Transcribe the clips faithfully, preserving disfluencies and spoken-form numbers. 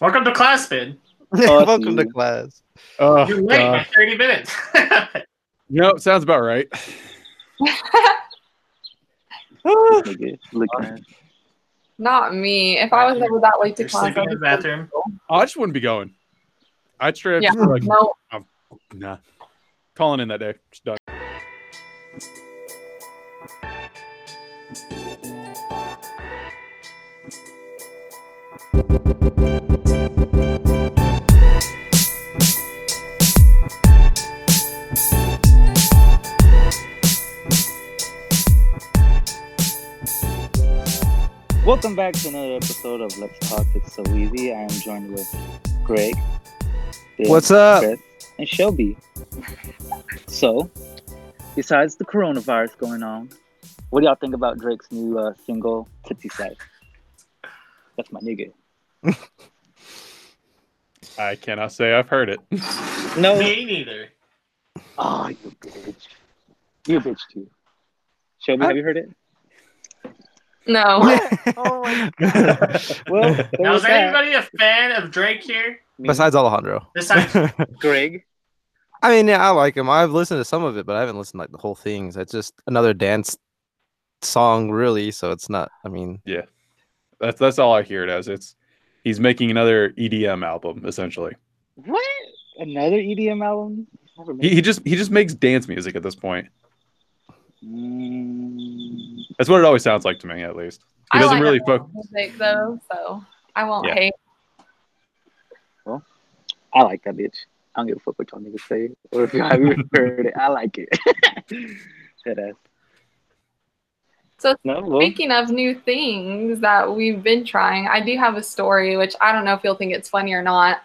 Welcome to class, Ben. Welcome to class. Oh, you're late by thirty minutes. No, it sounds about right. Not me. If I was ever that late to class, in the bathroom. I just wouldn't be going. I'd straight up yeah. just be like, no. I'm, nah. Calling in that day. Just done. Welcome back to another episode of Let's Talk It's So Easy. I am joined with Greg, Ben, what's up? Chris, and Shelby. So, besides the coronavirus going on, what do y'all think about Drake's new uh, single, Titsy Side? That's my nigga. I cannot say I've heard it. No, me neither. Oh, you bitch. You a bitch too. Shelby, I... have you heard it? No. Oh my God. Well, now, is that. Anybody a fan of Drake here? Besides Alejandro. Besides Greg. I mean, yeah, I like him. I've listened to some of it, but I haven't listened to like the whole things. It's just another dance song, really. So it's not. I mean, yeah. That's that's all I hear it as. It's he's making another E D M album, essentially. What? Another E D M album? He, he just he just makes dance music at this point. Mm. That's what it always sounds like to me, at least. He I doesn't like really focus. Music, though, so I won't yeah. hate. Well, I like that bitch. I don't give a fuck what y'all niggas say, or if you haven't heard it, I like it. That ass. So no, well. Speaking of new things that we've been trying, I do have a story, which I don't know if you'll think it's funny or not,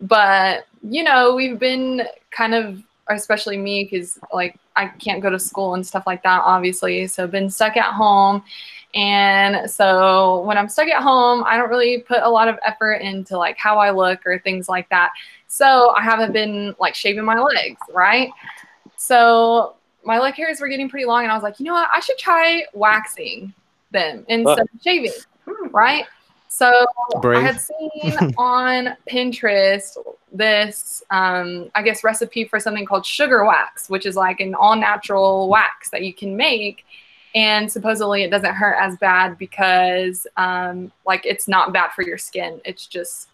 but, you know, we've been kind of, especially me, because, like, I can't go to school and stuff like that, obviously, so I've been stuck at home, and so when I'm stuck at home, I don't really put a lot of effort into, like, how I look or things like that, so I haven't been, like, shaving my legs, right? So... my leg hairs were getting pretty long, and I was like, you know what? I should try waxing them instead of shaving, right? So brave. I had seen on Pinterest this, um, I guess, recipe for something called sugar wax, which is like an all-natural wax that you can make, and supposedly it doesn't hurt as bad because, um, like, it's not bad for your skin. It's just...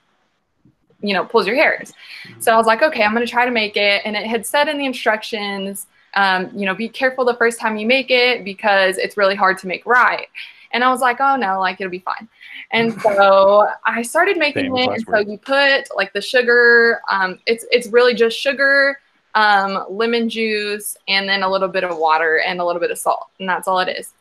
you know, pulls your hairs. So I was like, okay, I'm going to try to make it. And it had said in the instructions, um, you know, be careful the first time you make it because it's really hard to make right. And I was like, oh no, like it'll be fine. And so I started making Same, it. And word. So you put like the sugar, um, it's, it's really just sugar, um, lemon juice, and then a little bit of water and a little bit of salt. And that's all it is.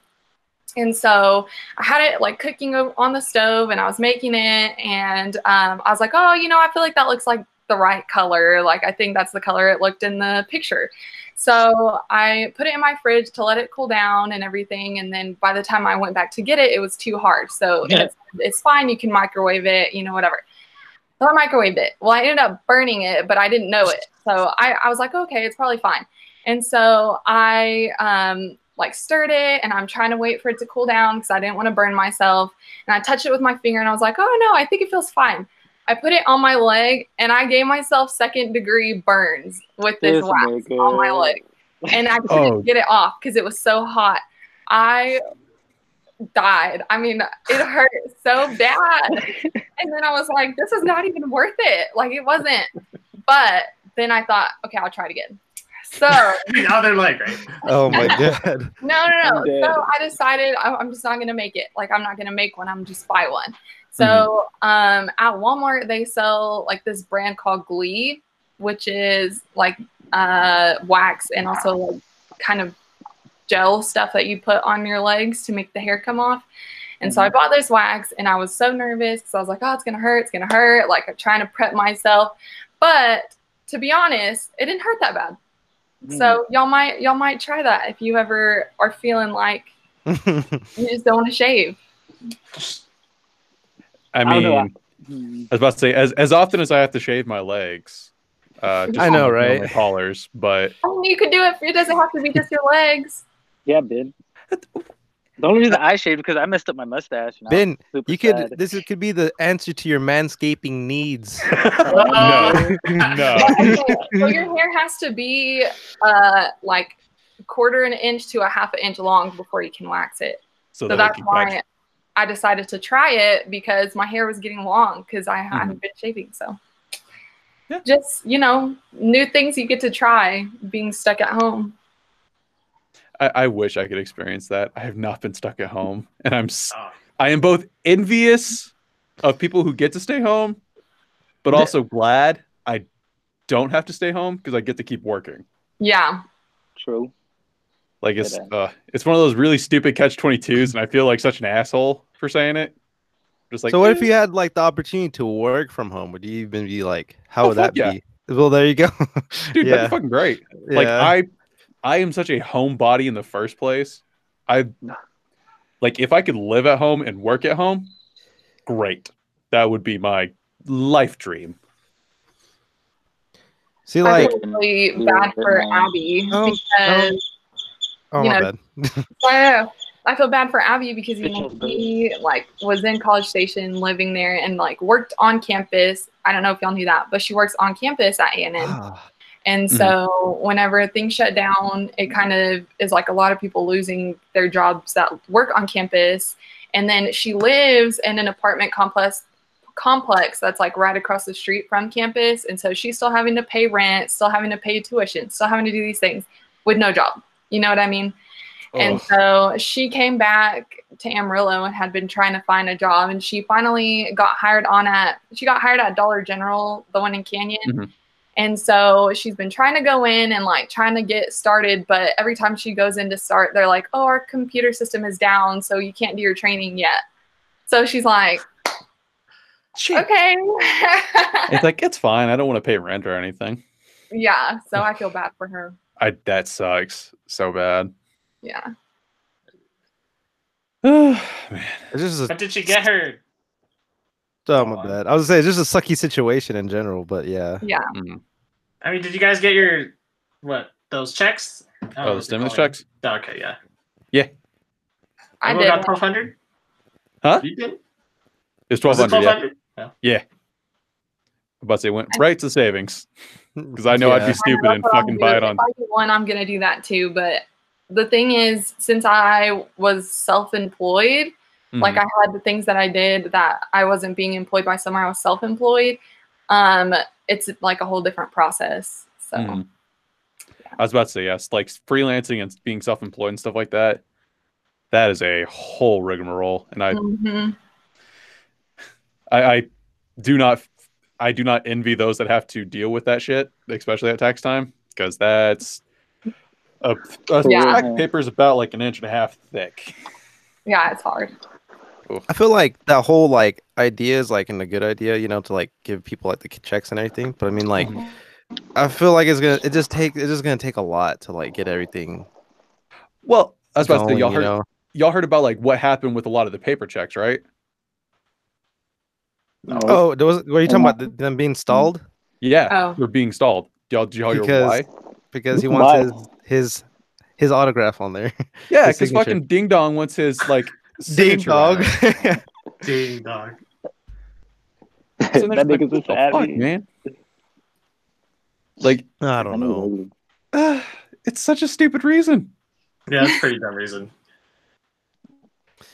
And so I had it like cooking on the stove and I was making it and um, I was like, oh, you know, I feel like that looks like the right color. Like, I think that's the color it looked in the picture. So I put it in my fridge to let it cool down and everything. And then by the time I went back to get it, it was too hard. So yeah. it's, it's fine. You can microwave it, you know, whatever. So I microwaved it. Well, I ended up burning it, but I didn't know it. So I, I was like, okay, it's probably fine. And so I, um, like stirred it and I'm trying to wait for it to cool down because I didn't want to burn myself. And I touched it with my finger and I was like, oh no, I think it feels fine. I put it on my leg and I gave myself second degree burns with this oh wax my on my leg. And I couldn't oh. get it off because it was so hot. I died. I mean, it hurt so bad. And then I was like, this is not even worth it. Like it wasn't. But then I thought, okay, I'll try it again. So the other leg, right? Oh my God. No, no, no. So I decided I'm just not going to make it. Like, I'm not going to make one. I'm just buy one. So mm-hmm. um, at Walmart, they sell like this brand called Glee, which is like uh, wax and also like kind of gel stuff that you put on your legs to make the hair come off. And mm-hmm. so I bought this wax and I was so nervous because I was like, oh, it's going to hurt. It's going to hurt. Like, I'm trying to prep myself. But to be honest, it didn't hurt that bad. So y'all might y'all might try that if you ever are feeling like you just don't want to shave. I mean, I, I was about to say as as often as I have to shave my legs, uh, just I know, right? Collars, but I mean, you could do it. It doesn't have to be just your legs. Yeah, Ben. The only reason I shaved because I messed up my mustache. Ben, you could sad. This could be the answer to your manscaping needs. Uh-oh. No, no. Okay. So your hair has to be uh like a quarter an inch to a half an inch long before you can wax it. So, so that's why wax. I decided to try it because my hair was getting long because I hadn't mm-hmm. been shaving. So yeah. Just you know, new things you get to try being stuck at home. I, I wish I could experience that. I have not been stuck at home, and I'm I am both envious of people who get to stay home, but also glad I don't have to stay home because I get to keep working. Yeah, true. Like it's uh, it's one of those really stupid catch twenty-twos, and I feel like such an asshole for saying it. Just like so, what eh. if you had like the opportunity to work from home? Would you even be like, how oh, would that yeah. be? Well, there you go, dude. Yeah. That'd be fucking great. Yeah. Like I. I am such a homebody in the first place. I like if I could live at home and work at home, great. That would be my life dream. See, like I feel really bad for Abby oh, because oh, oh you know, my bad. I feel bad for Abby because you know, he like was in College Station, living there, and like worked on campus. I don't know if y'all knew that, but she works on campus at A and M. And so whenever things shut down, it kind of is like a lot of people losing their jobs that work on campus. And then she lives in an apartment complex complex that's like right across the street from campus. And so she's still having to pay rent, still having to pay tuition, still having to do these things with no job. You know what I mean? Oh. And so she came back to Amarillo and had been trying to find a job. And she finally got hired on at, she got hired at Dollar General, the one in Canyon. Mm-hmm. And so she's been trying to go in and like trying to get started. But every time she goes in to start, they're like, oh, our computer system is down. So you can't do your training yet. So she's like, Jeez. OK. It's like, it's fine. I don't want to pay rent or anything. Yeah. So I feel bad for her. I That sucks so bad. Yeah. Oh, man. A... What did she get her? Oh, my bad. I was gonna say it's just a sucky situation in general, but yeah. Yeah. Mm. I mean, did you guys get your what those checks? Oh, the stimulus checks. Oh, okay, yeah. Yeah. I did. Got twelve hundred. Huh? You did. It's twelve hundred. Yeah. Yeah. But it went right to savings because I know yeah. I'd be stupid and fucking buy it on. If I get one, I'm gonna do that too. But the thing is, since I was self-employed. Like I had the things that I did that I wasn't being employed by somewhere. I was self-employed. Um, it's like a whole different process. So mm. yeah. I was about to say yes, like freelancing and being self-employed and stuff like that. That is a whole rigmarole, and I, mm-hmm. I, I do not, I do not envy those that have to deal with that shit, especially at tax time, because that's a, a yeah. tax paper is about like an inch and a half thick. Yeah, it's hard. I feel like that whole like idea is like in a good idea, you know, to like give people like the checks and everything. But I mean, like, I feel like it's gonna it just take it's just gonna take a lot to like get everything. Well, I was about to say y'all heard y'all heard about like what happened with a lot of the paper checks, right? No. Oh, there was, were you talking about them being stalled? Yeah, oh. they're being stalled. Y'all, do y'all hear why? Because he wants his his his autograph on there. Yeah, because fucking Ding Dong wants his like. Ding dog. Ding dog. So that nigga's just happy, man. Like I don't know. Uh, it's such a stupid reason. Yeah, it's a pretty dumb reason.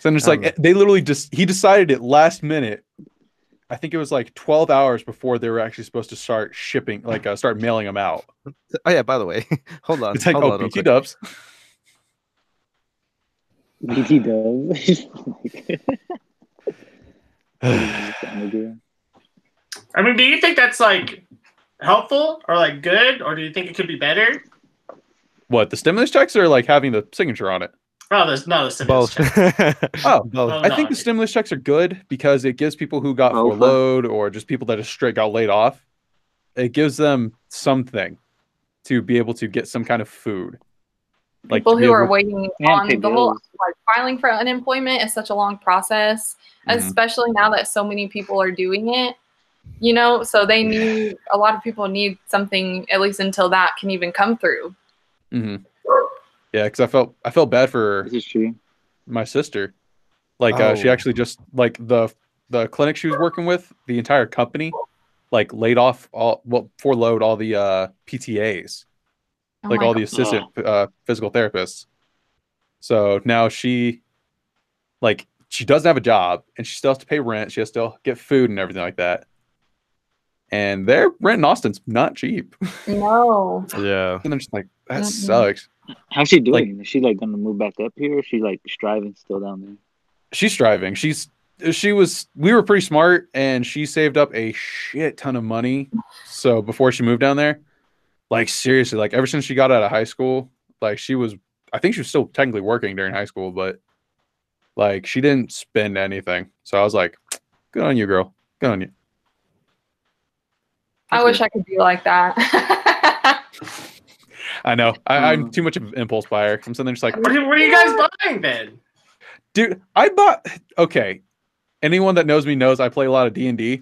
So I'm just like know. They literally just he decided it last minute. I think it was like twelve hours before they were actually supposed to start shipping, like uh, start mailing them out. Oh yeah, by the way, hold on. It's like oh, P T dubs. B T does. I mean, do you think that's like helpful or like good, or do you think it could be better? What, the stimulus checks or like having the signature on it? Oh, there's no the stimulus Both. Checks. oh, Both. I think the stimulus checks are good because it gives people who got Over. furloughed or just people that just straight got laid off, it gives them something to be able to get some kind of food. Like people who are waiting on the whole like filing for unemployment is such a long process, mm-hmm. especially now that so many people are doing it, you know, so they need a lot of people need something at least until that can even come through. Mm-hmm. Yeah, because I felt I felt bad for my sister. Like oh. uh, she actually just like the the clinic she was working with, the entire company, like laid off all well furloughed all the uh, P T As, oh like all God. the assistant uh, physical therapists. So now she, like, she doesn't have a job and she still has to pay rent. She has to still get food and everything like that. And their rent in Austin's not cheap. No. Yeah. And I'm just like, that mm-hmm. sucks. How's she doing? Like, is she like going to move back up here? Or is she like striving still down there? She's striving. She's she was. We were pretty smart, and she saved up a shit ton of money. So before she moved down there, like seriously, like ever since she got out of high school, like she was. I think she was still technically working during high school, but like she didn't spend anything. So I was like, "Good on you, girl. Good on you." I wish I could be like that. I know. I, I'm too much of an impulse buyer. I'm suddenly just like, what are you guys buying then? Dude, I bought... Okay. Anyone that knows me knows I play a lot of D and D.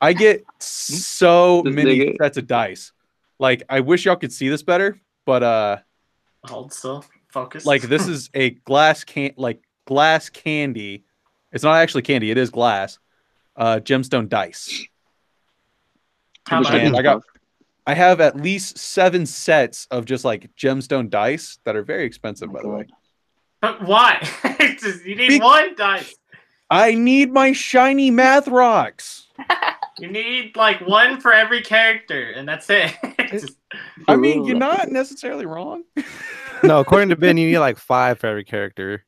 I get so many sets of dice. Like, I wish y'all could see this better, but... uh, Hold still. Focus. Like, this is a glass can... Like, glass candy. It's not actually candy. It is glass. Uh, gemstone dice. How about I got, I have at least seven sets of just like gemstone dice that are very expensive, by the way. But why? You need Be- one dice. I need my shiny math rocks. You need like one for every character, and that's it. Just... I mean, you're not necessarily wrong. No, according to Ben, you need like five for every character.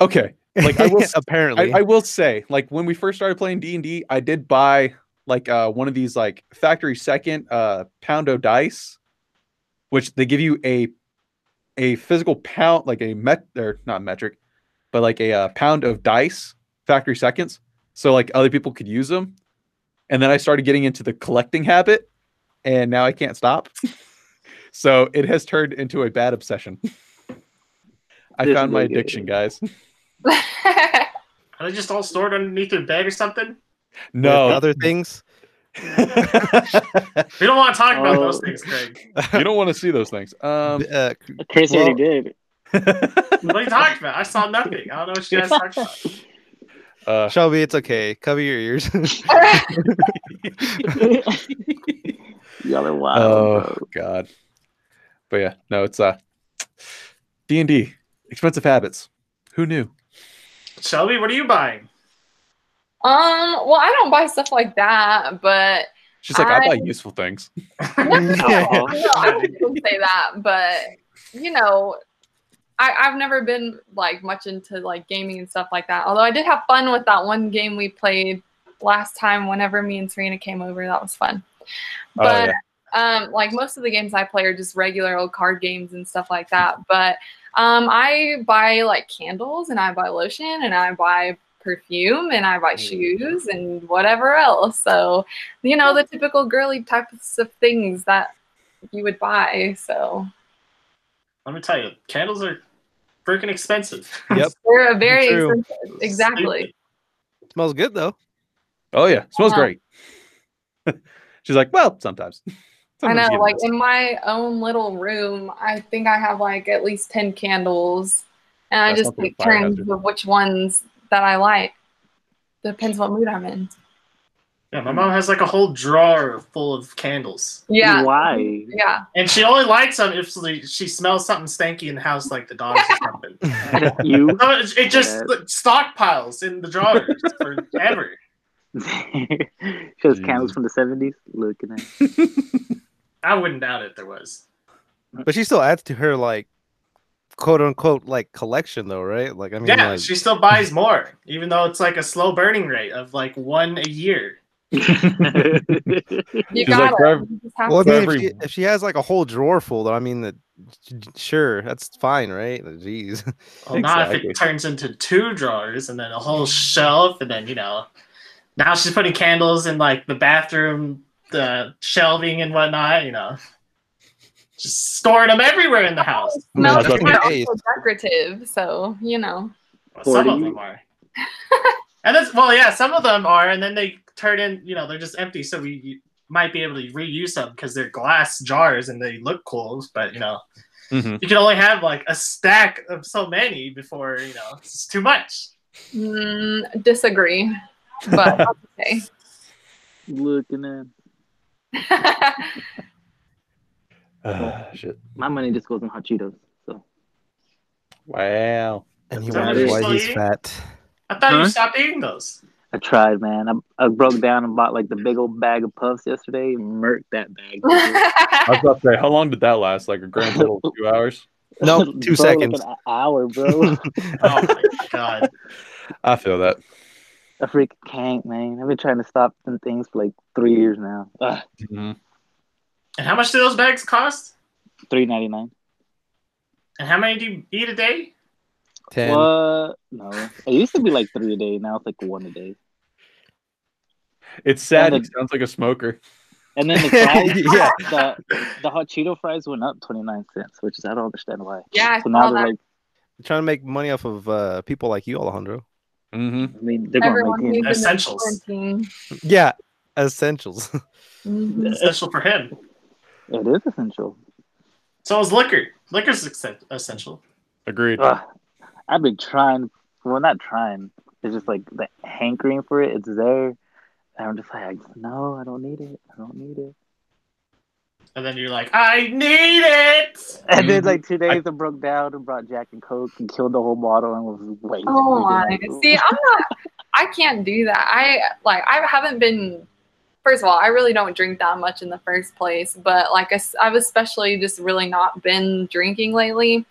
Okay, like I will apparently. I, I will say, like when we first started playing D and D, I did buy. Like uh, one of these like factory second uh, poundo dice, which they give you a a physical pound, like a met or not metric, but like a uh, pound of dice, factory seconds. So like other people could use them. And then I started getting into the collecting habit, and now I can't stop. So it has turned into a bad obsession. I this found my addiction, guys. Are they just all stored underneath your bed or something? No other things. We don't want to talk oh. about those things, Greg. You don't want to see those things. Um, uh, Chris well, already did. What are you talking about? I saw nothing. I don't know what you guys talked about. Uh, Shelby, it's okay. Cover your ears. Y'all are wild. Oh bro. God. But yeah, no, it's uh, D and D. Expensive habits. Who knew? Shelby, what are you buying? Um, well, I don't buy stuff like that, but she's like, I, I buy useful things. No, no, I wouldn't say that, but you know, I, I've never been like much into like gaming and stuff like that. Although I did have fun with that one game we played last time whenever me and Serena came over, that was fun. But oh, yeah. um like most of the games I play are just regular old card games and stuff like that. But um I buy like candles and I buy lotion and I buy perfume and I buy shoes and whatever else. So, you know, the typical girly types of things that you would buy. So, let me tell you, candles are freaking expensive. Yep, they're very True. expensive. Exactly. It smells good though. Oh yeah, it smells yeah. great. She's like, well, sometimes. sometimes I know. Like in my own little room, I think I have like at least ten candles, and That's I just take turns with which ones that I like. Depends what mood I'm in. Yeah, my mom has like a whole drawer full of candles. Yeah. Why? Yeah. And she only lights them if she smells something stanky in the house, like the dogs or something. You? So it, it just yeah. stockpiles in the drawers forever. Shows candles from the seventies. Looking at it. I wouldn't doubt it. There was. But she still adds to her like quote unquote like collection though, right? Like I mean yeah, like... she still buys more, even though it's like a slow burning rate of like one a year. You She's got like, it. Every, you well, I mean, if, she, if she has like a whole drawer full, though, I mean that sure, that's fine, right? Jeez. Well, exactly. Not if it turns into two drawers and then a whole shelf, and then you know now she's putting candles in like the bathroom, the shelving and whatnot, you know. Just storing them everywhere in the house. No, they're also decorative, so, you know. Well, some of them are. and that's, well, yeah, some of them are, and then they turn in, you know, they're just empty, so we might be able to reuse them because they're glass jars and they look cool, but, you know, Mm-hmm. You can only have like a stack of so many before, you know, it's too much. Mm, disagree, but okay. Looking at uh, shit. My money just goes on hot Cheetos. So wow. And you wonder why he's eating? Fat. I thought huh? you stopped eating those. I tried, man. I, I broke down and bought like the big old bag of puffs yesterday and murked that bag. I was about to say, how long did that last? Like a grand total of two hours? No, nope, two bro, seconds. Like an hour, bro. Oh my god. I feel that. I freaking can't, man. I've been trying to stop them things for like three years now. Mm-hmm. And how much do those bags cost? Three ninety nine. And how many do you eat a day? ten. What? No. It used to be like three a day. Now it's like one a day. It's sad. It sounds like a smoker. And then the fries, yeah. the, the hot Cheeto fries went up twenty-nine cents, which is, I don't understand why. Yeah. So now they're that. like. They're trying to make money off of uh, people like you, Alejandro. Mm-hmm. I mean, they're Everyone going to make essentials. Yeah. Essentials. Mm-hmm. Essential for him. It is essential. So is liquor. Liquor's essential. Agreed. Uh, I've been trying, well, not trying. It's just like the hankering for it. It's there. And I'm just like, no, I don't need it. I don't need it. And then you're like, I need it. And then like two days I, I broke down and brought Jack and Coke and killed the whole bottle and was waiting. Oh my. See, I'm not, I can't do that. I like, I haven't been, first of all, I really don't drink that much in the first place. But like, I, I've especially just really not been drinking lately.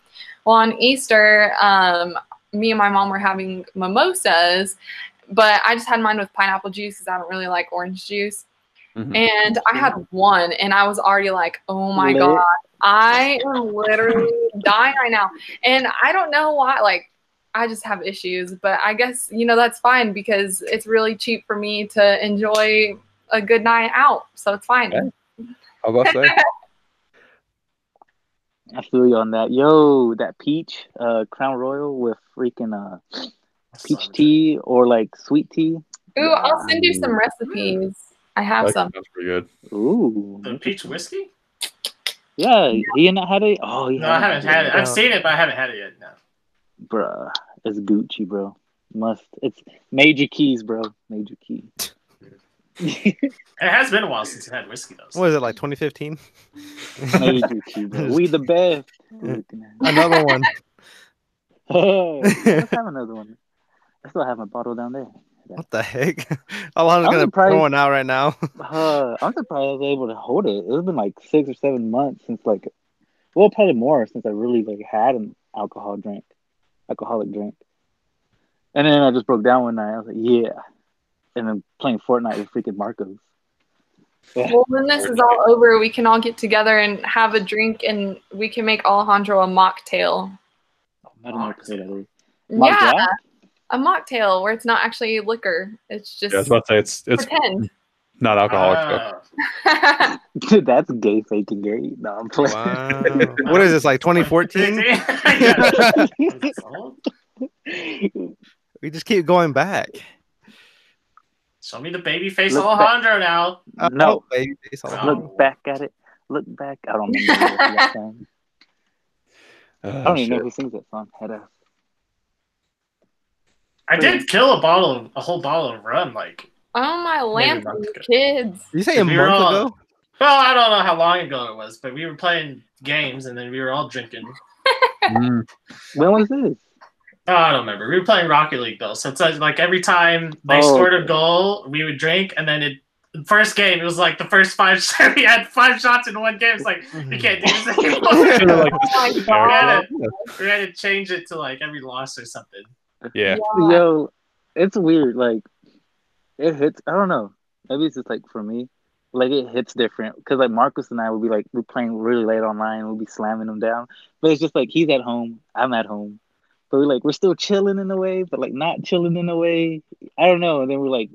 Well, on Easter, um, me and my mom were having mimosas, but I just had mine with pineapple juice because I don't really like orange juice. Mm-hmm. And I had one, and I was already like, oh, my Lit. God, I am literally dying right now. And I don't know why. Like, I just have issues. But I guess, you know, that's fine because it's really cheap for me to enjoy a good night out. So it's fine. Okay. How about that? I feel you on that. Yo, that peach, uh, Crown Royal with freaking uh, peach tea or like sweet tea. Ooh, I'll send you some recipes. I have that some. That's pretty good. Ooh. The peach whiskey? Yeah, yeah. Ian had it? Oh, yeah. No, I haven't had it. I've seen it, but I haven't had it yet. No. Bruh, it's Gucci, bro. Must. It's major keys, bro. Major keys. It has been a while since you had whiskey, though. So. What is it, like twenty fifteen? We the best. Another one. Hey, let's have another one. I still have my bottle down there. Yeah. What the heck? Alejandro's going to pour one out right now. uh, I'm surprised I was able to hold it. It's been like six or seven months since, like, well, probably more since I really like had an alcohol drink, alcoholic drink. And then I just broke down one night. I was like, yeah. And then playing Fortnite with freaking Marcos. Yeah. Well, when this is all over, we can all get together and have a drink, and we can make Alejandro a mocktail. Not a mocktail. Mock yeah, Jack? A mocktail where it's not actually liquor. It's just. Yeah, I was about to say it's it's pretend. Not alcoholic. Uh. Dude, that's gay faking gay. No, I'm playing. Wow. What is this, like twenty fourteen? We just keep going back. Show me the baby face Look Alejandro back. now. Uh, no, baby face Alejandro. Look back at it. Look back. I don't remember that song. Uh, I don't even shit. know who sings that song. Head out. I did kill a bottle, of, a whole bottle of rum. Like, oh my lamp, kids! Did you say a month we all, ago? Well, I don't know how long ago it was, but we were playing games and then we were all drinking. mm. When was this? Oh, I don't remember. We were playing Rocket League though, so it's like every time they oh, scored a goal, we would drink, and then it first game it was like the first five. We had five shots in one game. It's like we can't do this anymore. Oh my God. We, had to, we had to change it to like every loss or something. Yeah. yeah. Yo, it's weird. Like it hits. I don't know. Maybe it's just like for me, like it hits different because like Marcus and I would be like we're playing really late online. We'll be slamming them down, but it's just like he's at home, I'm at home. But we're like, we're still chilling in a way, but like not chilling in a way. I don't know. And then we're like,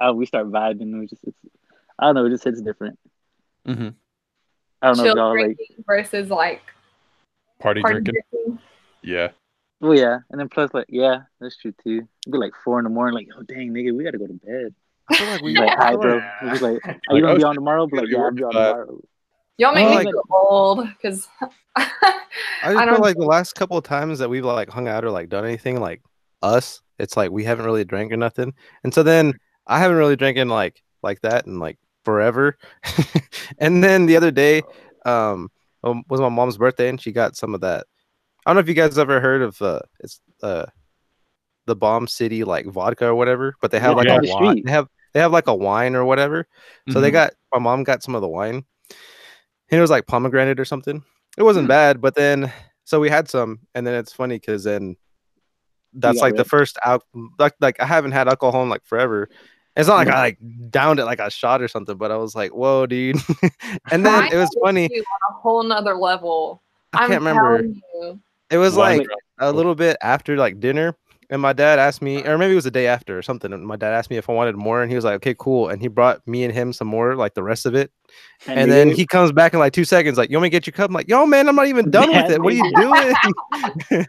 oh, we start vibing. And we just, it's, I don't know. It just hits different. Mm-hmm. I don't know. Chill if y'all like versus like party, party drinking. drinking. Yeah. Well, yeah. And then plus, like, yeah, that's true too. It'd be like four in the morning. Like, oh, dang, nigga, we got to go to bed. I feel like we like, hi, bro. We're like, are you going to be on tomorrow? But like, yeah, I'll be on tomorrow. Y'all make well, me like, feel old because I, I don't feel like the last couple of times that we've like hung out or like done anything like us, it's like we haven't really drank or nothing. And so then I haven't really drank in like like that and like forever. And then the other day um was my mom's birthday and she got some of that. I don't know if you guys ever heard of uh it's uh the Bomb City like vodka or whatever, but they have like yeah, a wine. They have they have like a wine or whatever. Mm-hmm. So they got my mom got some of the wine. And it was like pomegranate or something. It wasn't mm-hmm. bad, but then so we had some, and then it's funny because then that's like it. the first out. Like, like I haven't had alcohol in like forever. It's not like mm-hmm. I like downed it like a shot or something, but I was like, "Whoa, dude!" And then I it was funny. You on a whole nother level. I I'm can't remember. You. It was well, like a little bit after like dinner, and my dad asked me, or maybe it was the day after or something. And my dad asked me if I wanted more, and he was like, "Okay, cool." And he brought me and him some more, like the rest of it. And, and then he comes back in like two seconds, like, "You want me to get your cup?" I'm like, "Yo, man, I'm not even done with it. What are you doing?"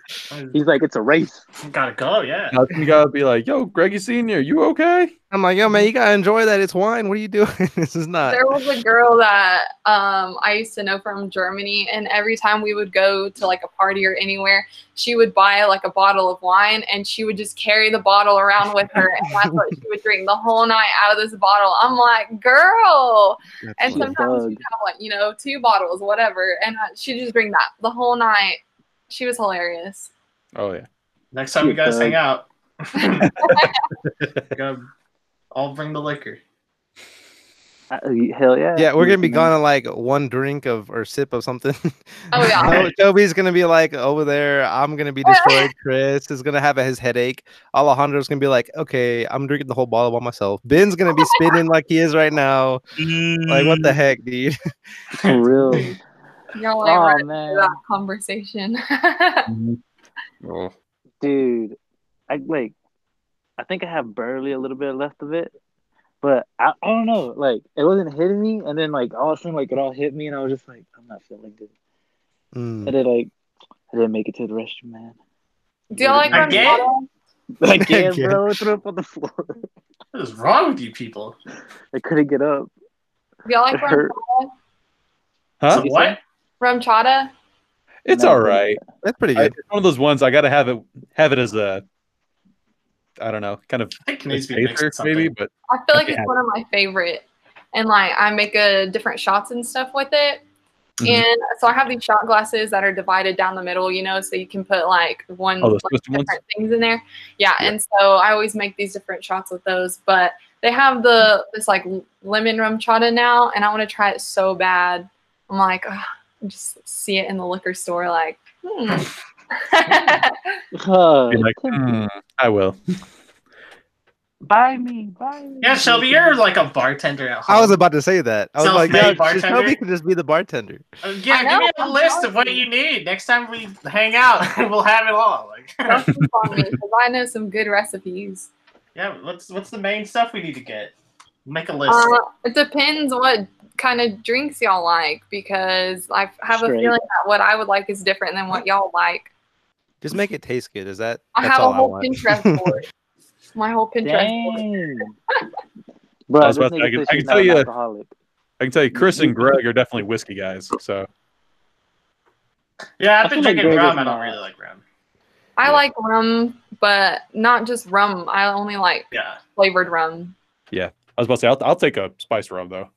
He's like, "It's a race. You gotta go, yeah." You gotta be like, "Yo, Greggy Senior, you okay?" I'm like, "Yo, man, you gotta enjoy that. It's wine. What are you doing? This is not." There was a girl that um I used to know from Germany, and every time we would go to like a party or anywhere, she would buy like a bottle of wine, and she would just carry the bottle around with her, and that's what she would drink the whole night out of this bottle. I'm like, "Girl." That's and sometimes she'd have like, you know, two bottles, whatever, and she'd just drink that the whole night. She was hilarious. Oh yeah. Next time you guys hang out, I'll bring the liquor. Uh, hell yeah. Yeah, we're gonna be gone on like one drink of or sip of something. Oh yeah. Toby's gonna be like over there. I'm gonna be destroyed. Chris is gonna have his headache. Alejandro's gonna be like, "Okay, I'm drinking the whole bottle by myself." Ben's gonna be spinning like he is right now. Like, what the heck, dude? For real. Y'all ain't ready for that conversation. Dude, I like I think I have barely a little bit left of it. But I, I don't know, like it wasn't hitting me, and then like all of a sudden, like it all hit me, and I was just like, "I'm not feeling good." Mm. And then like I didn't make it to the restroom, man. Do you like run again? Again, bro, threw up on the floor. What is wrong with you people? I couldn't get up. Do y'all like RumChata? Huh? What? RumChata? It's no, all right. That's pretty good. I, it's one of those ones I gotta have it. Have it as a. I don't know, kind of paper, maybe, but I feel like it's one of my favorite, and like I make a different shots and stuff with it. Mm-hmm. And so I have these shot glasses that are divided down the middle, you know, so you can put like one oh, like, different ones? things in there. Yeah, yeah, and so I always make these different shots with those. But they have the this like lemon RumChata now, and I want to try it so bad. I'm like, oh, just see it in the liquor store, like. Hmm. uh, like, mm, I will. Buy me, buy me. Yeah, Shelby, you're like a bartender at home. I was about to say that. I was like, yeah, Shelby can just be the bartender. Uh, yeah, give me a list of what you need. Next time we hang out, we'll have it all. Like, I know some good recipes. Yeah, what's what's the main stuff we need to get? Make a list. Uh, it depends what kind of drinks y'all like, because I have Straight. a feeling that what I would like is different than what y'all like. Just make it taste good. Is that? I that's have all a whole Pinterest board. My whole Pinterest board. Bro, I, was about to, I, can, I can tell you. Alcoholic. I can tell you, Chris and Greg are definitely whiskey guys. So. Yeah, I've been drinking like rum. I don't really like rum. I yeah. like rum, but not just rum. I only like yeah. flavored rum. Yeah, I was about to say I'll, I'll take a spiced rum though.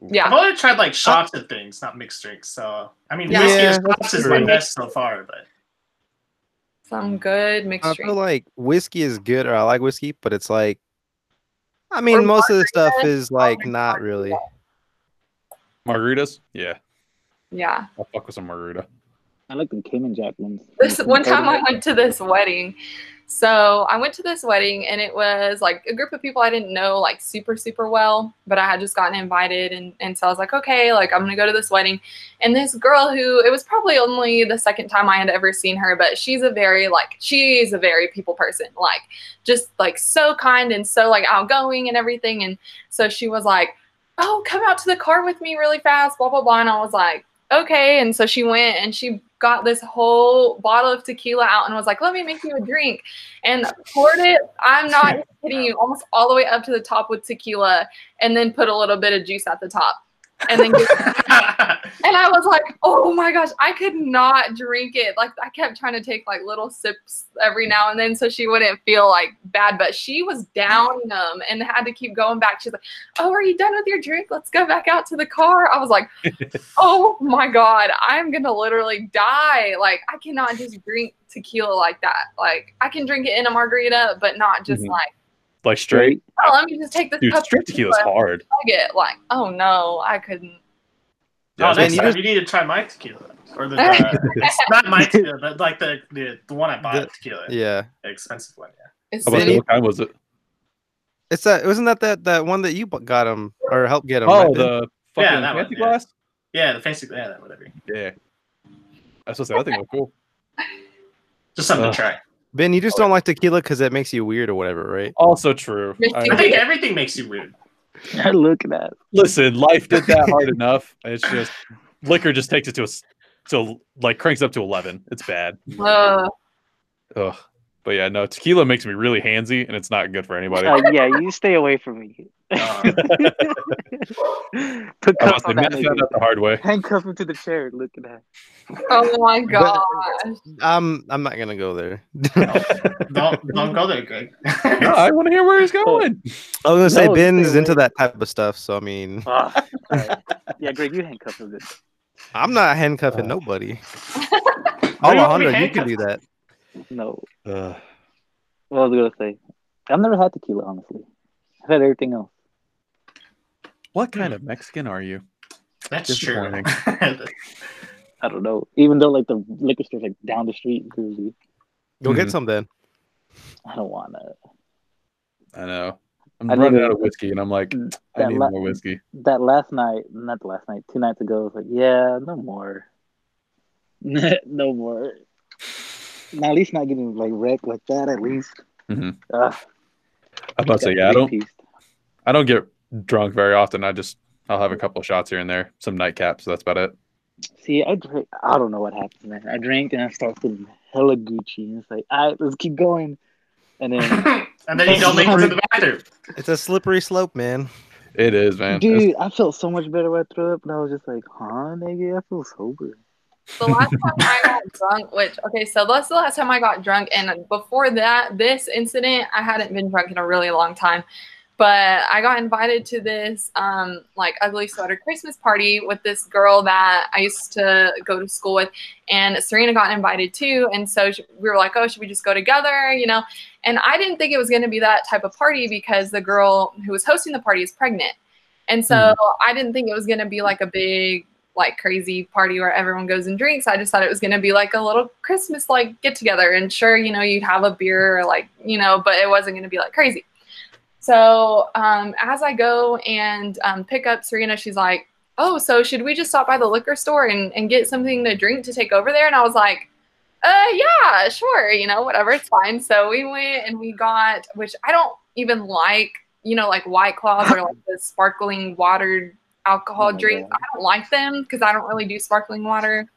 Yeah, I've only tried like shots of things, not mixed drinks. So I mean, yeah. whiskey yeah, and shots is my best so far, but. Some good mixture. I feel like whiskey is good, or I like whiskey, but it's like, I mean, or most of the stuff is like oh not God. really. Margaritas, yeah, yeah. I'll fuck with some margarita. I like the Cayman Jack ones. This one time I went to this wedding, so I went to this wedding, and it was like a group of people I didn't know like super super well, but I had just gotten invited, and and so I was like, okay, like I'm gonna go to this wedding. And this girl who it was probably only the second time I had ever seen her, but she's a very like she's a very people person, like just like so kind and so like outgoing and everything. And so she was like, "Oh, come out to the car with me really fast, blah blah blah." And I was like, okay. And so she went and she got this whole bottle of tequila out and was like, "Let me make you a drink," and poured it, I'm not kidding you, almost all the way up to the top with tequila, and then put a little bit of juice at the top. and then get and I was like, oh my gosh, I could not drink it. Like I kept trying to take like little sips every now and then so she wouldn't feel like bad, but she was down numb and had to keep going back. She's like, oh, are you done with your drink? Let's go back out to the car. I was like, oh my God, I'm gonna literally die. Like I cannot just drink tequila like that. Like I can drink it in a margarita, but not just mm-hmm. like Like straight. Oh, let me just take this. Dude, straight tequila is hard. I get like, oh no, I couldn't. Oh, man, you, just, you need to try my tequila, or the uh, it's not my tequila, but like the the, the one I bought the, tequila. Yeah, the expensive one. Yeah. How about what kind was it? It's that. Wasn't that that that one that you got him or helped get him? Oh, right the fucking yeah, fancy one, glass. Yeah. yeah, the fancy. Yeah, that whatever. Yeah. That's what I think was cool. Just something uh. to try. Ben, you just don't like tequila because it makes you weird or whatever, right? Also true. I, I think everything makes you weird. I look at that. Listen, life did that hard enough. It's just liquor just takes it to a so like cranks up to eleven. It's bad. Uh, Ugh. But yeah, no, tequila makes me really handsy, and it's not good for anybody. Uh, yeah, you stay away from me. Uh, Put cuff on that, that the hard way. Handcuff him to the chair. Look at that. Oh my god. Um, I'm not gonna go there. No, don't don't go there, Greg. No, I want to hear where he's going. I was gonna say no, Ben's into that type of stuff, so I mean. Uh, right. Yeah, Greg, you handcuff him. I'm not handcuffing uh, nobody. Alejandro, you can do that. No. Uh, what I was gonna say, I've never had tequila, honestly. I've had everything else. What kind of Mexican are you? That's true. I don't know. Even though like the liquor store's like down the street in Jersey. Go mm-hmm. get some then. I don't wanna. I know. I'm I running out of whiskey, and I'm like, I need la- more whiskey. That last night, not the last night, two nights ago, I was like, yeah, no more. No more. Now, at least not getting like wrecked like that. At least. Mm-hmm. Uh, I'm about to say, yeah, I don't. Pieced. I don't get drunk very often. I just I'll have a couple of shots here and there, some nightcaps. So that's about it. See, I drink. I don't know what happens, man. I drink and I start feeling hella Gucci, and it's like, all right, let's keep going, and then and then you don't make it to the bathroom. It's a slippery slope, man. It is, man. Dude, it's... I felt so much better when I threw up, and I was just like, huh, nigga, I feel sober. The last time I got drunk, which, okay, so that's the last time I got drunk. And before that, this incident, I hadn't been drunk in a really long time. But I got invited to this, um, like, ugly sweater Christmas party with this girl that I used to go to school with. And Serena got invited, too. And so she, we were like, oh, should we just go together, you know? And I didn't think it was going to be that type of party because the girl who was hosting the party is pregnant. And so mm-hmm. I didn't think it was going to be, like, a big... like crazy party where everyone goes and drinks. I just thought it was going to be like a little Christmas like get together, and sure, you know, you'd have a beer or like, you know, but it wasn't going to be like crazy. So um, as I go and um, pick up Serena, she's like, oh, so should we just stop by the liquor store and, and get something to drink to take over there? And I was like, uh, yeah, sure. You know, whatever, it's fine. So we went and we got, which I don't even like, you know, like White Claws or like the sparkling watered alcohol oh drinks. God. I don't like them because I don't really do sparkling water.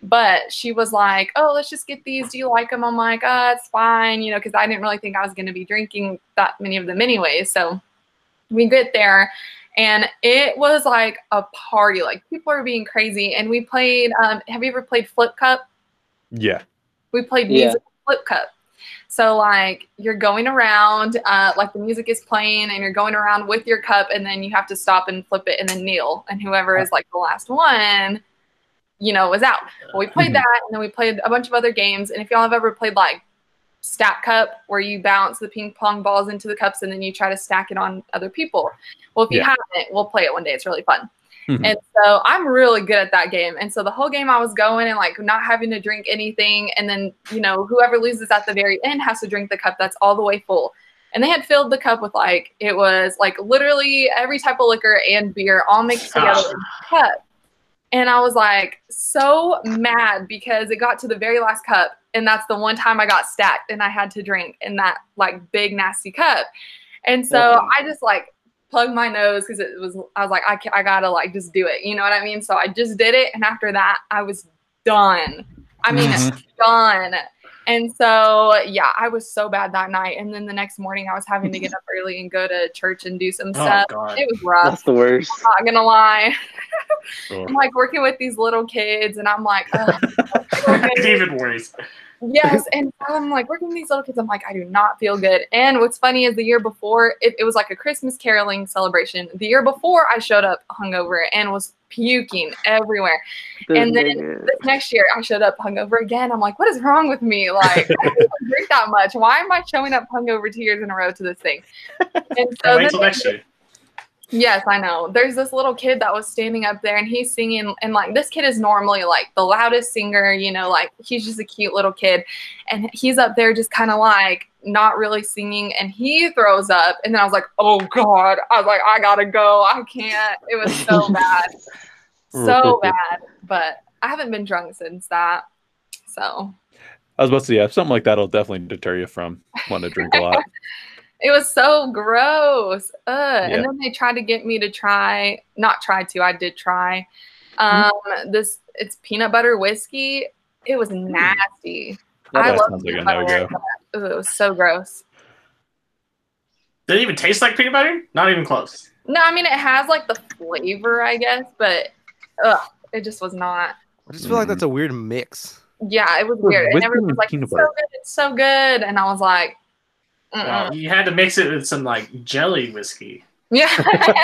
But she was like, oh, let's just get these. Do you like them? I'm like, oh, it's fine. You know, because I didn't really think I was going to be drinking that many of them anyway. So we get there and it was like a party. Like people are being crazy. And we played, um, have you ever played Flip Cup? Yeah. We played music yeah. Flip Cup. So, like, you're going around, uh, like, the music is playing, and you're going around with your cup, and then you have to stop and flip it and then kneel. And whoever is, like, the last one, you know, is out. Well, we played that, and then we played a bunch of other games. And if y'all have ever played, like, Stack Cup, where you bounce the ping pong balls into the cups, and then you try to stack it on other people. Well, if you yeah. haven't, we'll play it one day. It's really fun. Mm-hmm. And so I'm really good at that game. And so the whole game I was going and like not having to drink anything. And then, you know, whoever loses at the very end has to drink the cup that's all the way full. And they had filled the cup with like, it was like literally every type of liquor and beer all mixed together in a cup. And I was like so mad because it got to the very last cup. And that's the one time I got stacked and I had to drink in that like big nasty cup. And so mm-hmm. I just like, plug my nose because it was, I was like, I, I gotta like just do it. You know what I mean? So I just did it. And after that, I was done. I mean, mm-hmm. done. And so, yeah, I was so bad that night. And then the next morning I was having to get up early and go to church and do some oh, stuff. God. It was rough. That's the worst. I'm not going to lie. Oh. I'm like working with these little kids and I'm like, oh, it's even worse. Yes. And I'm like working with these little kids. I'm like, I do not feel good. And what's funny is the year before, it, it was like a Christmas caroling celebration. The year before I showed up hungover and was puking everywhere. And then this next year I showed up hungover again. I'm like, what is wrong with me? Like, I don't drink that much. Why am I showing up hungover two years in a row to this thing? And so then, next year. Yes, I know. There's this little kid that was standing up there and he's singing, and like this kid is normally like the loudest singer, you know, like he's just a cute little kid, and he's up there just kind of like not really singing, and he throws up, and then I was like, oh God, I was like, I gotta go, I can't. It was so bad. So bad. But I haven't been drunk since that. So I was about to say, yeah, something like that'll definitely deter you from wanting to drink a lot. It was so gross. Ugh. Yeah. And then they tried to get me to try, not try to, I did try. Um, mm. This, it's peanut butter whiskey. It was nasty. That I love peanut like butter. Ooh, it was so gross. Did it even taste like peanut butter? Not even close. No, I mean, it has like the flavor, I guess, but ugh, it just was not. I just feel mm. like that's a weird mix. Yeah, it was weird. And everyone was like, it's so good, it's so good. And I was like, Mm-mm. Wow, you had to mix it with some like jelly whiskey. Yeah. yeah.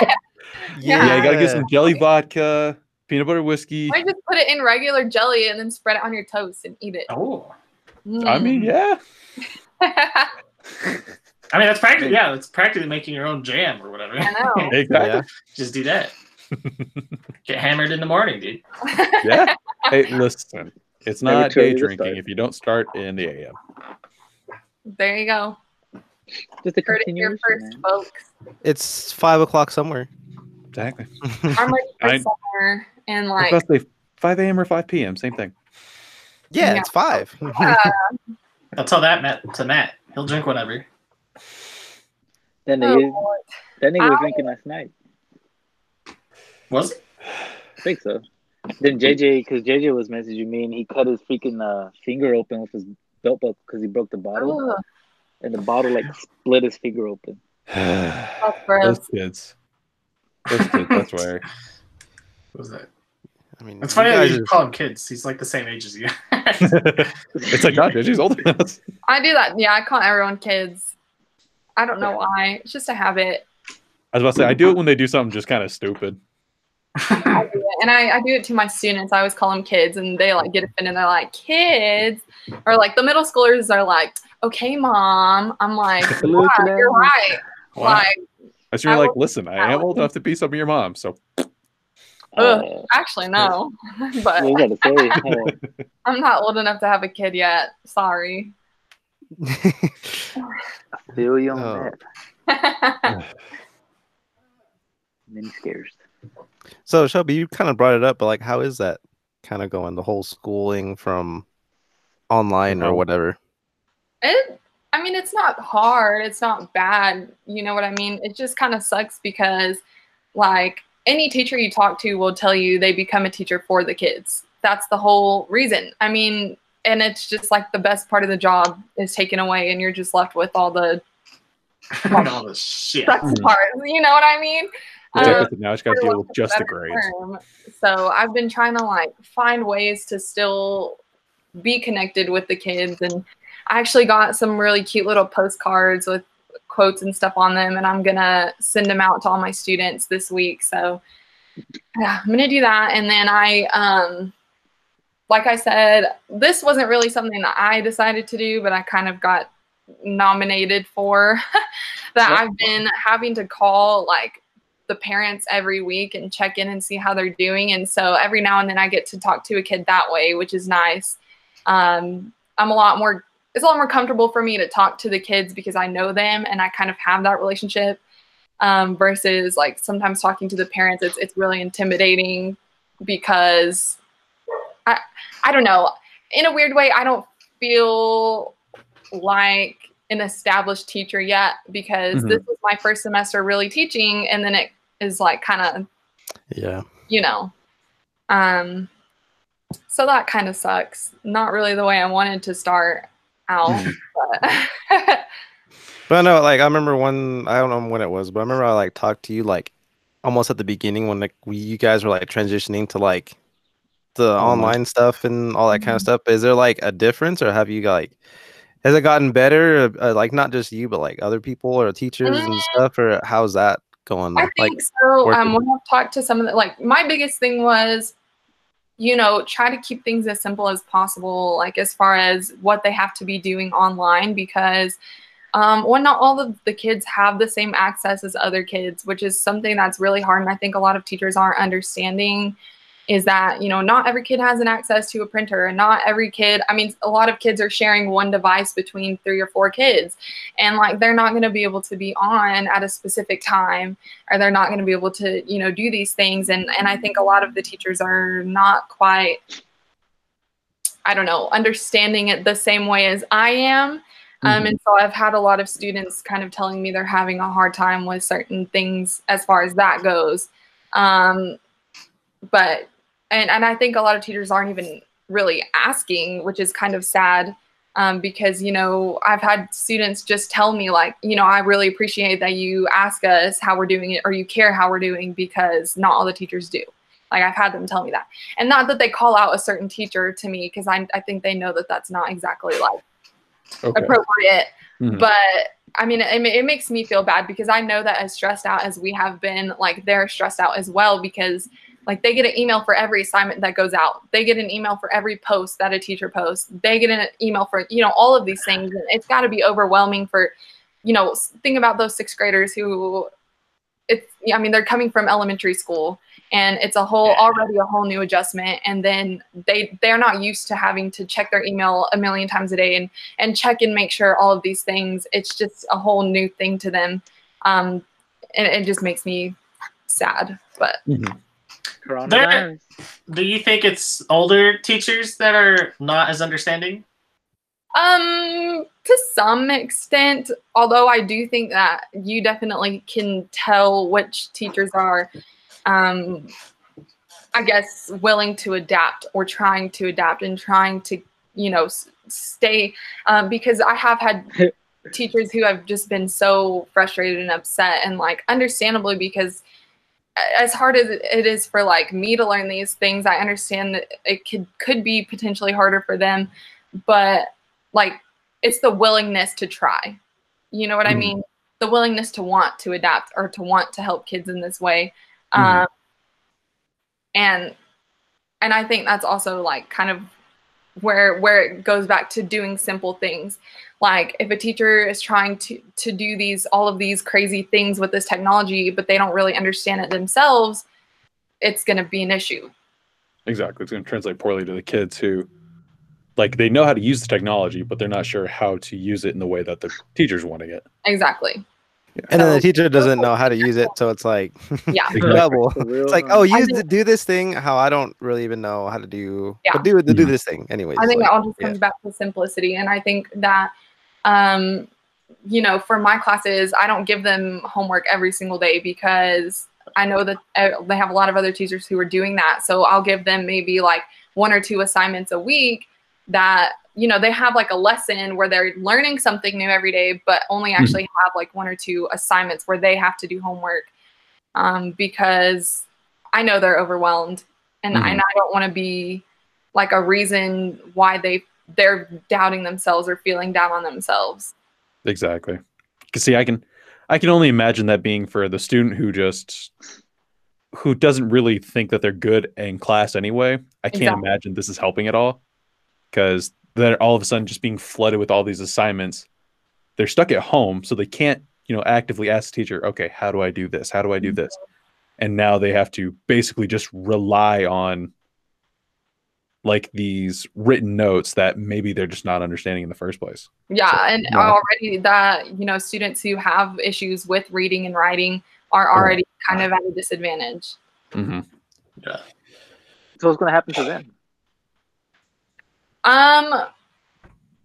yeah, you gotta get some jelly vodka, peanut butter whiskey. I just put it in regular jelly and then spread it on your toast and eat it. Oh, mm. I mean, yeah. I mean, that's practically yeah, it's practically making your own jam or whatever. I know. Exactly. Yeah. Just do that. Get hammered in the morning, dude. Yeah. Hey, listen, it's not day drinking if you don't start in the A M. There you go. Just heard it here first, folks. It's five o'clock somewhere. Exactly. I'm ready for summer and like five A M or five P M Same thing. Yeah, yeah. It's five. Yeah. I'll tell that Matt to Matt. He'll drink whatever. That nigga, oh, that nigga I, was drinking last night. Was it? I think so. Then J J, because J J was messaging me, and he cut his freaking uh, finger open with his belt buckle because he broke the bottle. Oh. And the bottle like split his finger open. That's gross. Those kids. Those kids. That's where. What was that? I mean, it's funny that you are... call him kids. He's like the same age as you. It's like God, he's older than us. I do that. Yeah, I call everyone kids. I don't know why. It's just a habit. I was about to say I do it when they do something just kind of stupid. I do it. And I, I do it to my students. I always call them kids, and they like get offended. And they're like kids, or like the middle schoolers are like. Okay, mom. I'm like, wow, you're right. Wow. Like, as you're I like, listen, I am old enough to be some of your mom, so. Ugh, actually, no, but I'm not old enough to have a kid yet. Sorry. Feel you on that. Many scares. So, Shelby, you kind of brought it up, but like, how is that kind of going? The whole schooling from online or whatever. It, I mean, it's not hard. It's not bad. You know what I mean? It just kind of sucks because, like, any teacher you talk to will tell you they become a teacher for the kids. That's the whole reason. I mean, and it's just, like, the best part of the job is taken away, and you're just left with all the... Like, all the shit. That's mm-hmm. part. You know what I mean? Um, now it's got to deal with just the grades. Term. So I've been trying to, like, find ways to still be connected with the kids and... I actually got some really cute little postcards with quotes and stuff on them, and I'm going to send them out to all my students this week. So yeah, I'm going to do that. And then I, um, like I said, this wasn't really something that I decided to do, but I kind of got nominated for that. Yep. I've been having to call like the parents every week and check in and see how they're doing. And so every now and then I get to talk to a kid that way, which is nice. Um, I'm a lot more It's a lot more comfortable for me to talk to the kids because I know them and I kind of have that relationship um, versus like sometimes talking to the parents. It's it's really intimidating because I I don't know. In a weird way, I don't feel like an established teacher yet because mm-hmm. this was my first semester really teaching, and then it is like kind of yeah you know um so that kind of sucks. Not really the way I wanted to start. Ow. But I know, like, I remember when, I don't know when it was, but I remember I, like, talked to you, like, almost at the beginning when, like, we, you guys were, like, transitioning to, like, the mm-hmm. online stuff and all that mm-hmm. kind of stuff. Is there, like, a difference, or have you, like, has it gotten better? Or, uh, like, not just you, but, like, other people or teachers mm-hmm. and stuff, or how's that going? I think like, so. Um, when I've talked to some of the, like, my biggest thing was, you know, try to keep things as simple as possible, like, as far as what they have to be doing online, because um, well, not all of the kids have the same access as other kids, which is something that's really hard. And I think a lot of teachers aren't understanding is that, you know, not every kid has an access to a printer, and not every kid, I mean, a lot of kids are sharing one device between three or four kids, and like, they're not going to be able to be on at a specific time, or they're not going to be able to, you know, do these things. And, and I think a lot of the teachers are not quite, I don't know, understanding it the same way as I am. Mm-hmm. Um, and so I've had a lot of students kind of telling me they're having a hard time with certain things as far as that goes. Um, but And, and I think a lot of teachers aren't even really asking, which is kind of sad, um, because, you know, I've had students just tell me, like, you know, I really appreciate that you ask us how we're doing it, or you care how we're doing, because not all the teachers do. Like, I've had them tell me that. And not that they call out a certain teacher to me, because I, I think they know that that's not exactly, like, okay. appropriate. Mm-hmm. But, I mean, it, it makes me feel bad, because I know that as stressed out as we have been, like, they're stressed out as well, because – like, they get an email for every assignment that goes out. They get an email for every post that a teacher posts. They get an email for, you know, all of these things. And it's got to be overwhelming for, you know, think about those sixth graders who, it's, I mean, they're coming from elementary school, and it's a whole, already a whole new adjustment. And then they, they're not used to having to check their email a million times a day and, and check and make sure all of these things. It's just a whole new thing to them. Um, and it just makes me sad, but... Mm-hmm. There, do you think it's older teachers that are not as understanding? Um, to some extent, although I do think that you definitely can tell which teachers are, um, I guess, willing to adapt or trying to adapt and trying to, you know, s stay. Um, because I have had teachers who have just been so frustrated and upset, and, like, understandably, because as hard as it is for, like, me to learn these things, I understand that it could could be potentially harder for them, but, like, it's the willingness to try. You know what mm. I mean? The willingness to want to adapt or to want to help kids in this way. Mm. Um, and and I think that's also, like, kind of where where it goes back to doing simple things. Like, if a teacher is trying to to do these all of these crazy things with this technology, but they don't really understand it themselves, it's going to be an issue. Exactly. It's going to translate poorly to the kids who, like, they know how to use the technology, but they're not sure how to use it in the way that the teacher's wanting it. Exactly. Yeah. And then the teacher doesn't know how to use it, so it's like, yeah, double. It's like, oh, use the, do this thing. How I don't really even know how to do, yeah. but do to do yeah. this thing anyways. I think like, it all just comes yeah. back to simplicity, and I think that, um, you know, for my classes, I don't give them homework every single day, because I know that they have a lot of other teachers who are doing that. So I'll give them maybe like one or two assignments a week that, you know, they have like a lesson where they're learning something new every day, but only actually have like one or two assignments where they have to do homework, um, because I know they're overwhelmed, and, mm-hmm. and I don't want to be like a reason why they, they're doubting themselves or feeling down on themselves. Exactly. 'Cause see, I can, I can only imagine that being for the student who just, who doesn't really think that they're good in class anyway. I can't exactly. imagine this is helping at all, because they're all of a sudden just being flooded with all these assignments. They're stuck at home, so they can't, you know, actively ask the teacher, okay, how do I do this? How do I do this? And now they have to basically just rely on like these written notes that maybe they're just not understanding in the first place. Yeah, so, and yeah. already that, you know, students who have issues with reading and writing are already oh. kind of at a disadvantage. Mm-hmm. Yeah. So what's going to happen to them? Um,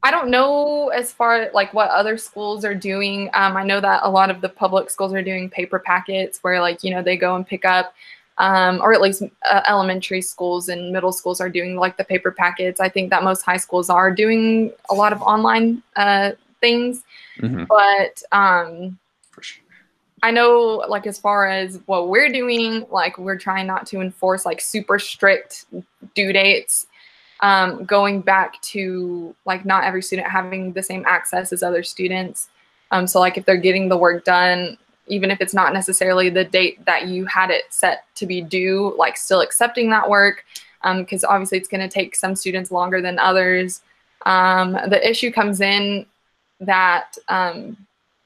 I don't know as far like what other schools are doing. Um, I know that a lot of the public schools are doing paper packets where like, you know, they go and pick up um, or at least uh, elementary schools and middle schools are doing like the paper packets. I think that most high schools are doing a lot of online uh, things, mm-hmm. but um, for sure. I know, like, as far as what we're doing, like, we're trying not to enforce like super strict due dates, um, going back to like not every student having the same access as other students. Um, so like if they're getting the work done, even if it's not necessarily the date that you had it set to be due, like still accepting that work, because um, obviously it's going to take some students longer than others. Um, the issue comes in that, um,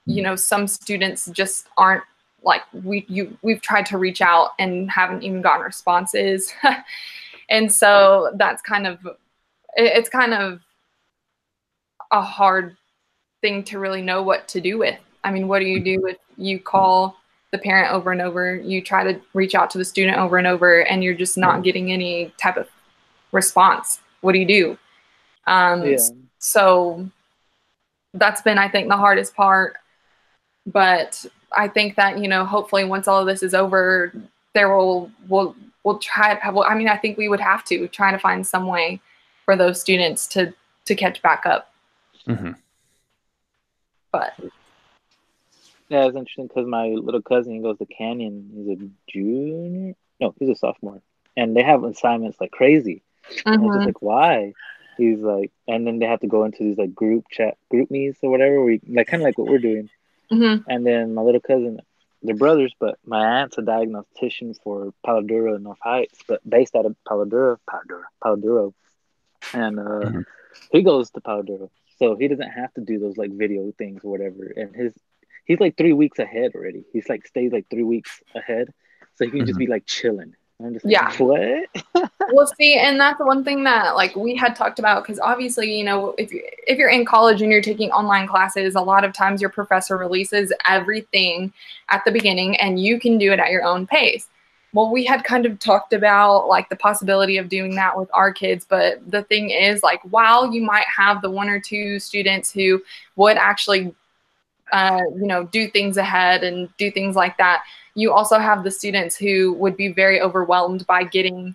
you know, some students just aren't like we, you, we've tried to reach out and haven't even gotten responses. And so that's kind of, it's kind of a hard thing to really know what to do with. I mean, what do you do if you call the parent over and over, you try to reach out to the student over and over, and you're just not getting any type of response? What do you do? Um, yeah. So that's been, I think, the hardest part. But I think that, you know, hopefully once all of this is over, there will, we'll, we'll try to, well, I mean, I think we would have to try to find some way for those students to, to catch back up. Mm-hmm. But yeah, it's interesting because my little cousin, he goes to Canyon. He's a junior. No, he's a sophomore. And they have assignments like crazy. Mm-hmm. And I was just like, why? He's like, and then they have to go into these like group chat, group meets or whatever. We like kind of like what we're doing. Mm-hmm. And then my little cousin, they're brothers, but my aunt's a diagnostician for Palo Duro North Heights, but based out of Palo Duro, Palo Duro, Palo Duro. And uh, mm-hmm. he goes to Palo Duro. So he doesn't have to do those like video things or whatever. And his, he's like three weeks ahead already. He's like stays like three weeks ahead. So he can mm-hmm. just be like chilling. I'm just like, yeah. What? Well, see, and that's the one thing that like we had talked about, because obviously, you know, if, you, if you're in college and you're taking online classes, a lot of times your professor releases everything at the beginning and you can do it at your own pace. Well, we had kind of talked about like the possibility of doing that with our kids. But the thing is, like, while you might have the one or two students who would actually Uh, you know, do things ahead and do things like that, you also have the students who would be very overwhelmed by getting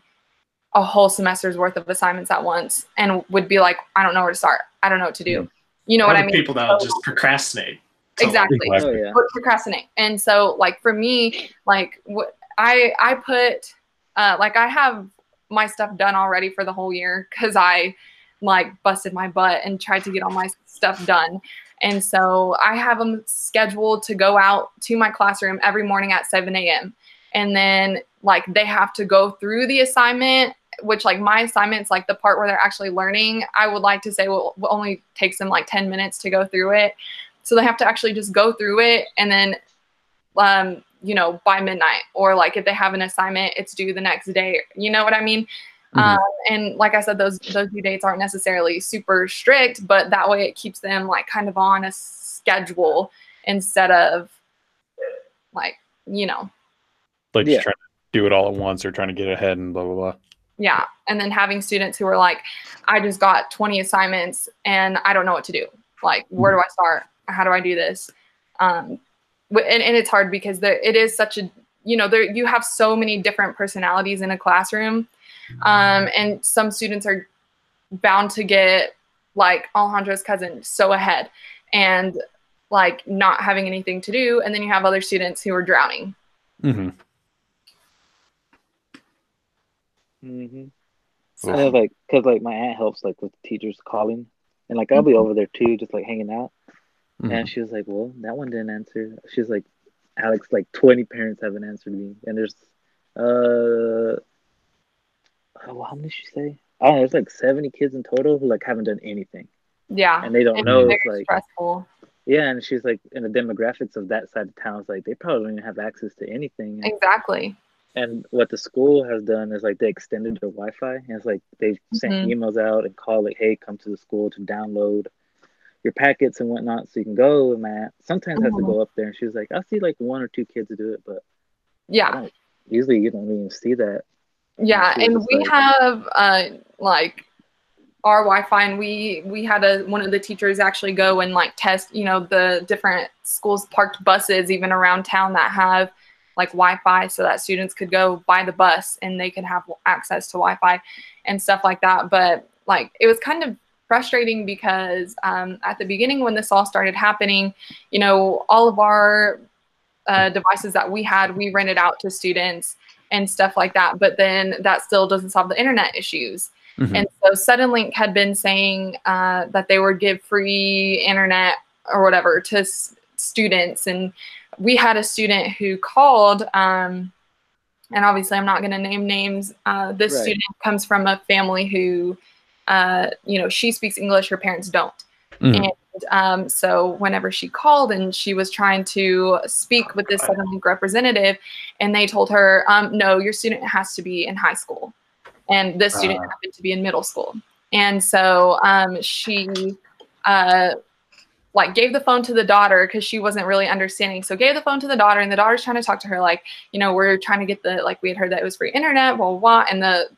a whole semester's worth of assignments at once and would be like, I don't know where to start. I don't know what to do. You know what I mean? People that so, just procrastinate. Exactly. Oh, yeah. Procrastinate. And so, like, for me, like, what I, I put, uh, like, I have my stuff done already for the whole year because I, like, busted my butt and tried to get all my stuff done. And so I have them scheduled to go out to my classroom every morning at seven a m And then like they have to go through the assignment, which like my assignment's like the part where they're actually learning. I would like to say well, it only takes them like ten minutes to go through it. So they have to actually just go through it. And then, um, you know, by midnight, or like if they have an assignment, it's due the next day. You know what I mean? Mm-hmm. Um, and like I said, those those due dates aren't necessarily super strict, but that way it keeps them like kind of on a schedule instead of like, you know, like yeah. just trying to do it all at once or trying to get ahead and blah blah blah. Yeah, and then having students who are like, I just got twenty assignments and I don't know what to do. Like, where mm-hmm. do I start? How do I do this? Um, and, and it's hard because there it is such a you know there you have so many different personalities in a classroom. Um, and some students are bound to get like Alejandro's cousin so ahead and like not having anything to do. And then you have other students who are drowning. Mm-hmm. Mm-hmm. So, I have, like, cause like my aunt helps like with teachers calling and like, I'll be mm-hmm. over there too, just like hanging out. Mm-hmm. And she was like, well, that one didn't answer. She was like, Alex, like twenty parents haven't answered me. And there's, uh, oh, how many did she say? Oh, there's like seventy kids in total who like haven't done anything. Yeah. And they don't and know. It's like stressful. Yeah, and she's like, in the demographics of that side of town, it's like they probably don't even have access to anything. Exactly. And what the school has done is like they extended their Wi-Fi, and it's like they mm-hmm. sent emails out and called like, hey, come to the school to download your packets and whatnot so you can go. And my aunt sometimes mm-hmm. has to go up there, and she was like, I'll see like one or two kids do it, but yeah, usually you don't even see that. Yeah, and we have uh, like our Wi-Fi, and we we had a one of the teachers actually go and like test, you know, the different schools parked buses even around town that have like Wi-Fi so that students could go by the bus and they could have access to Wi-Fi and stuff like that. But like, it was kind of frustrating because um, at the beginning when this all started happening, you know, all of our uh, devices that we had, we rented out to students and stuff like that. But then that still doesn't solve the internet issues. Mm-hmm. And so Suddenlink had been saying uh, that they would give free internet or whatever to s students. And we had a student who called, um, and obviously I'm not going to name names. Uh, this right. student comes from a family who, uh, you know, she speaks English, her parents don't. Mm-hmm. And um, so whenever she called and she was trying to speak with this Suddenlink representative, and they told her, um, no, your student has to be in high school. And this student uh, happened to be in middle school. And so um, she uh, like gave the phone to the daughter because she wasn't really understanding. So gave the phone to the daughter, and the daughter's trying to talk to her like, you know, we're trying to get the, like we had heard that it was free internet, well, what? And the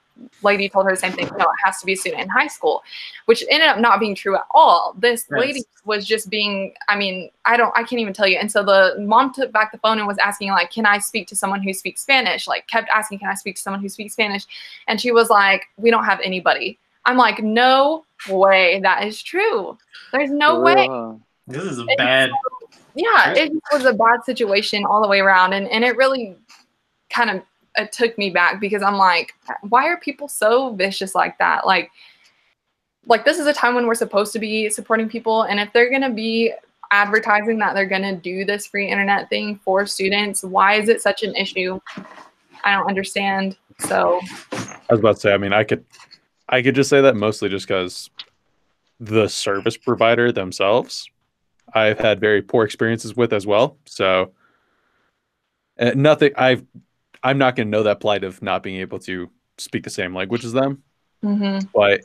lady told her the same thing, no, it has to be a student in high school, which ended up not being true at all. This yes. lady was just being, I mean, I don't, I can't even tell you. And so the mom took back the phone and was asking like, can I speak to someone who speaks Spanish? Like kept asking, can I speak to someone who speaks Spanish? And she was like, we don't have anybody. I'm like, no way. That is true. There's no Whoa. way. This is a and bad. So, yeah. It was a bad situation all the way around. And, and it really kind of, it took me back because I'm like, why are people so vicious like that? Like, like this is a time when we're supposed to be supporting people. And if they're going to be advertising that they're going to do this free internet thing for students, why is it such an issue? I don't understand. So I was about to say, I mean, I could, I could just say that mostly just because the service provider themselves, I've had very poor experiences with as well. So uh, nothing I've, I'm not going to know that plight of not being able to speak the same language as them, mm-hmm. but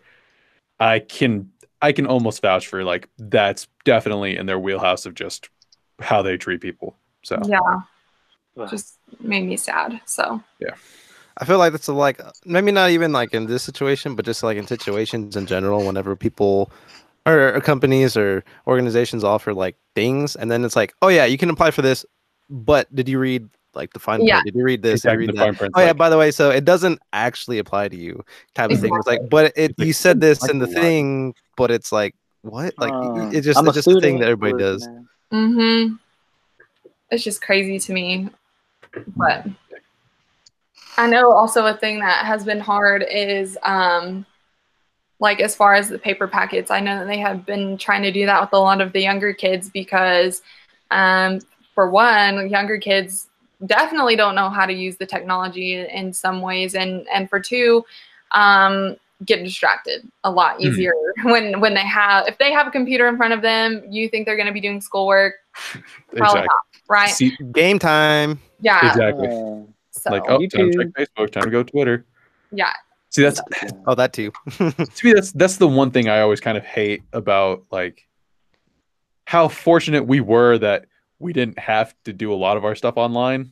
I can I can almost vouch for like that's definitely in their wheelhouse of just how they treat people. So yeah, it just made me sad. So yeah, I feel like that's a, like maybe not even like in this situation, but just like in situations in general, whenever people or, or companies or organizations offer like things, and then it's like, oh yeah, you can apply for this, but did you read? Like the fine yeah. print. Did you read this? Exactly. Did you read that? Print, oh yeah. Like, by the way, so it doesn't actually apply to you, type exactly. of thing. It's like, but it you said this in the thing, but it's like what? Like uh, it's just it's just a thing that everybody does. Mm-hmm. It's just crazy to me. But I know also a thing that has been hard is um, like as far as the paper packets. I know that they have been trying to do that with a lot of the younger kids because, um, for one, younger kids definitely don't know how to use the technology in some ways, and and for two, um get distracted a lot easier mm. when when they have if they have a computer in front of them. You think they're going to be doing schoolwork? Probably exactly. not, right? See, game time. Yeah, exactly. Uh, so. Like oh, time to check Facebook, time to go Twitter. Yeah. See, that's oh that too. To me, that's that's the one thing I always kind of hate about like how fortunate we were that we didn't have to do a lot of our stuff online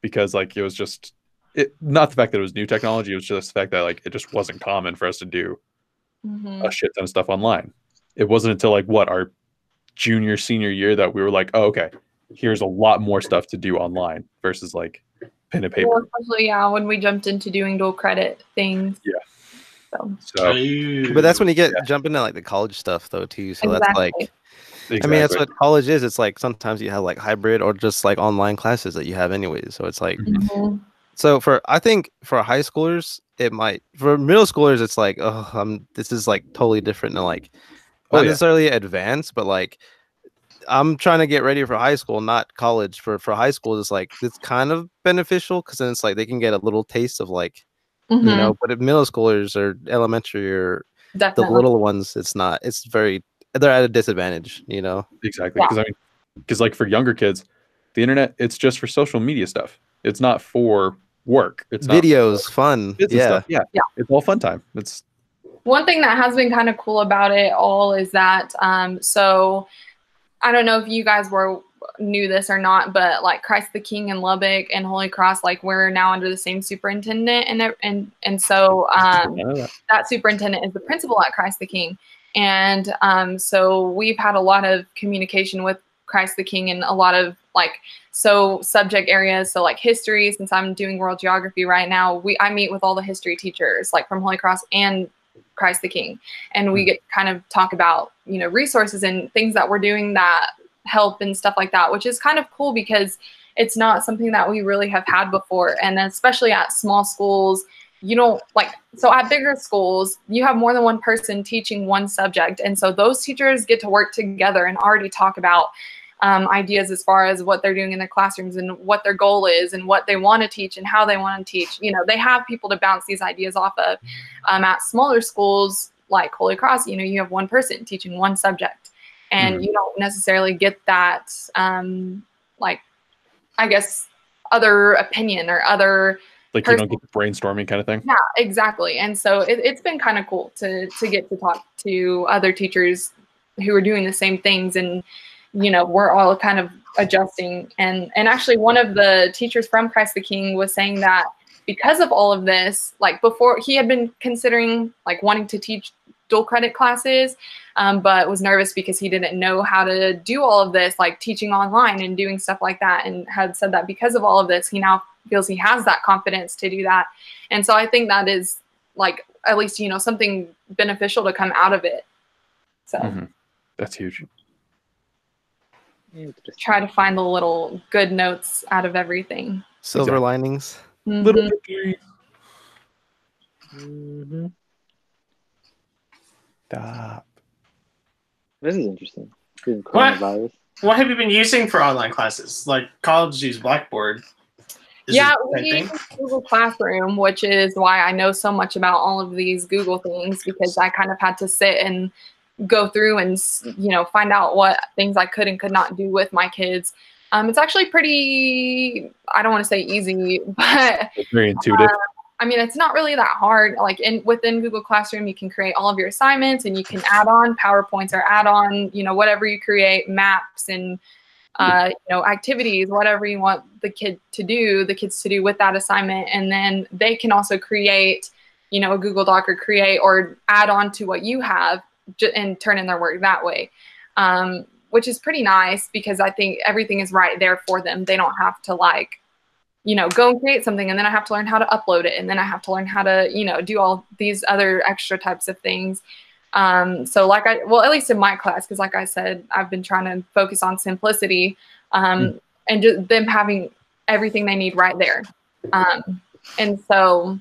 because like it was just it not the fact that it was new technology, it was just the fact that like it just wasn't common for us to do mm-hmm. a shit ton of stuff online. It wasn't until like what our junior senior year that we were like, oh okay, here's a lot more stuff to do online versus like pen and paper. Well, especially yeah, when we jumped into doing dual credit things. Yeah. So, so but that's when you get yeah. jump into like the college stuff though too. So exactly. that's like Exactly. I mean, that's what college is. It's like sometimes you have like hybrid or just like online classes that you have anyways. So it's like, mm-hmm. so for I think for high schoolers, it might for middle schoolers, it's like, oh, I'm this is like totally different than like not oh, yeah. necessarily advanced, but like I'm trying to get ready for high school, not college. For for high school, it's like it's kind of beneficial because then it's like they can get a little taste of like mm-hmm. you know. But if middle schoolers or elementary or Definitely. the little ones, it's not. It's very they're at a disadvantage, you know? Exactly. Because yeah. I mean, because like for younger kids, the internet, it's just for social media stuff. It's not for work. It's videos, not fun. Yeah. Stuff. yeah. Yeah. It's all fun time. It's one thing that has been kind of cool about it all is that, um, so I don't know if you guys were knew this or not, but like Christ the King in Lubbock and Holy Cross, like we're now under the same superintendent. And, and, and so um, yeah. that superintendent is the principal at Christ the King. And um, so we've had a lot of communication with Christ the King and a lot of like so subject areas. So like history, since I'm doing world geography right now, we I meet with all the history teachers like from Holy Cross and Christ the King, and we get to kind of talk about, you know, resources and things that we're doing that help and stuff like that, which is kind of cool because it's not something that we really have had before. And especially at small schools, you don't like, so at bigger schools, you have more than one person teaching one subject. And so those teachers get to work together and already talk about um, ideas as far as what they're doing in their classrooms and what their goal is and what they want to teach and how they want to teach. You know, they have people to bounce these ideas off of. Um, at smaller schools like Holy Cross, you know, you have one person teaching one subject and mm-hmm. you don't necessarily get that, um, like, I guess, other opinion or other Like Person. You don't get the brainstorming kind of thing? Yeah, exactly. And so it, it's been kind of cool to to get to talk to other teachers who are doing the same things. And, you know, we're all kind of adjusting. And, and actually one of the teachers from Christ the King was saying that because of all of this, like before he had been considering like wanting to teach dual credit classes, um, but was nervous because he didn't know how to do all of this, like teaching online and doing stuff like that, and had said that because of all of this, he now feels he has that confidence to do that. And so I think that is like, at least, you know, something beneficial to come out of it. So mm-hmm. That's huge. Try to find the little good notes out of everything. Silver exactly. linings. Mm-hmm. Little victories. Mm-hmm. Stop. This is interesting. What, what have you been using for online classes? Like college use Blackboard. Is yeah, we use Google Classroom, which is why I know so much about all of these Google things, because I kind of had to sit and go through and, you know, find out what things I could and could not do with my kids. Um, it's actually pretty, I don't want to say easy, but very intuitive. Uh, I mean, it's not really that hard. Like in within Google Classroom, you can create all of your assignments and you can add on PowerPoints or add on, you know, whatever you create, maps and Uh, you know, activities, whatever you want the kid to do, the kids to do with that assignment. And then they can also create, you know, a Google Doc or create or add on to what you have and turn in their work that way, um, which is pretty nice because I think everything is right there for them. They don't have to like, you know, go and create something and then I have to learn how to upload it. And then I have to learn how to, you know, do all these other extra types of things. Um, so like I, well, at least in my class, cause like I said, I've been trying to focus on simplicity, um, mm-hmm. and just them having everything they need right there. Um, and so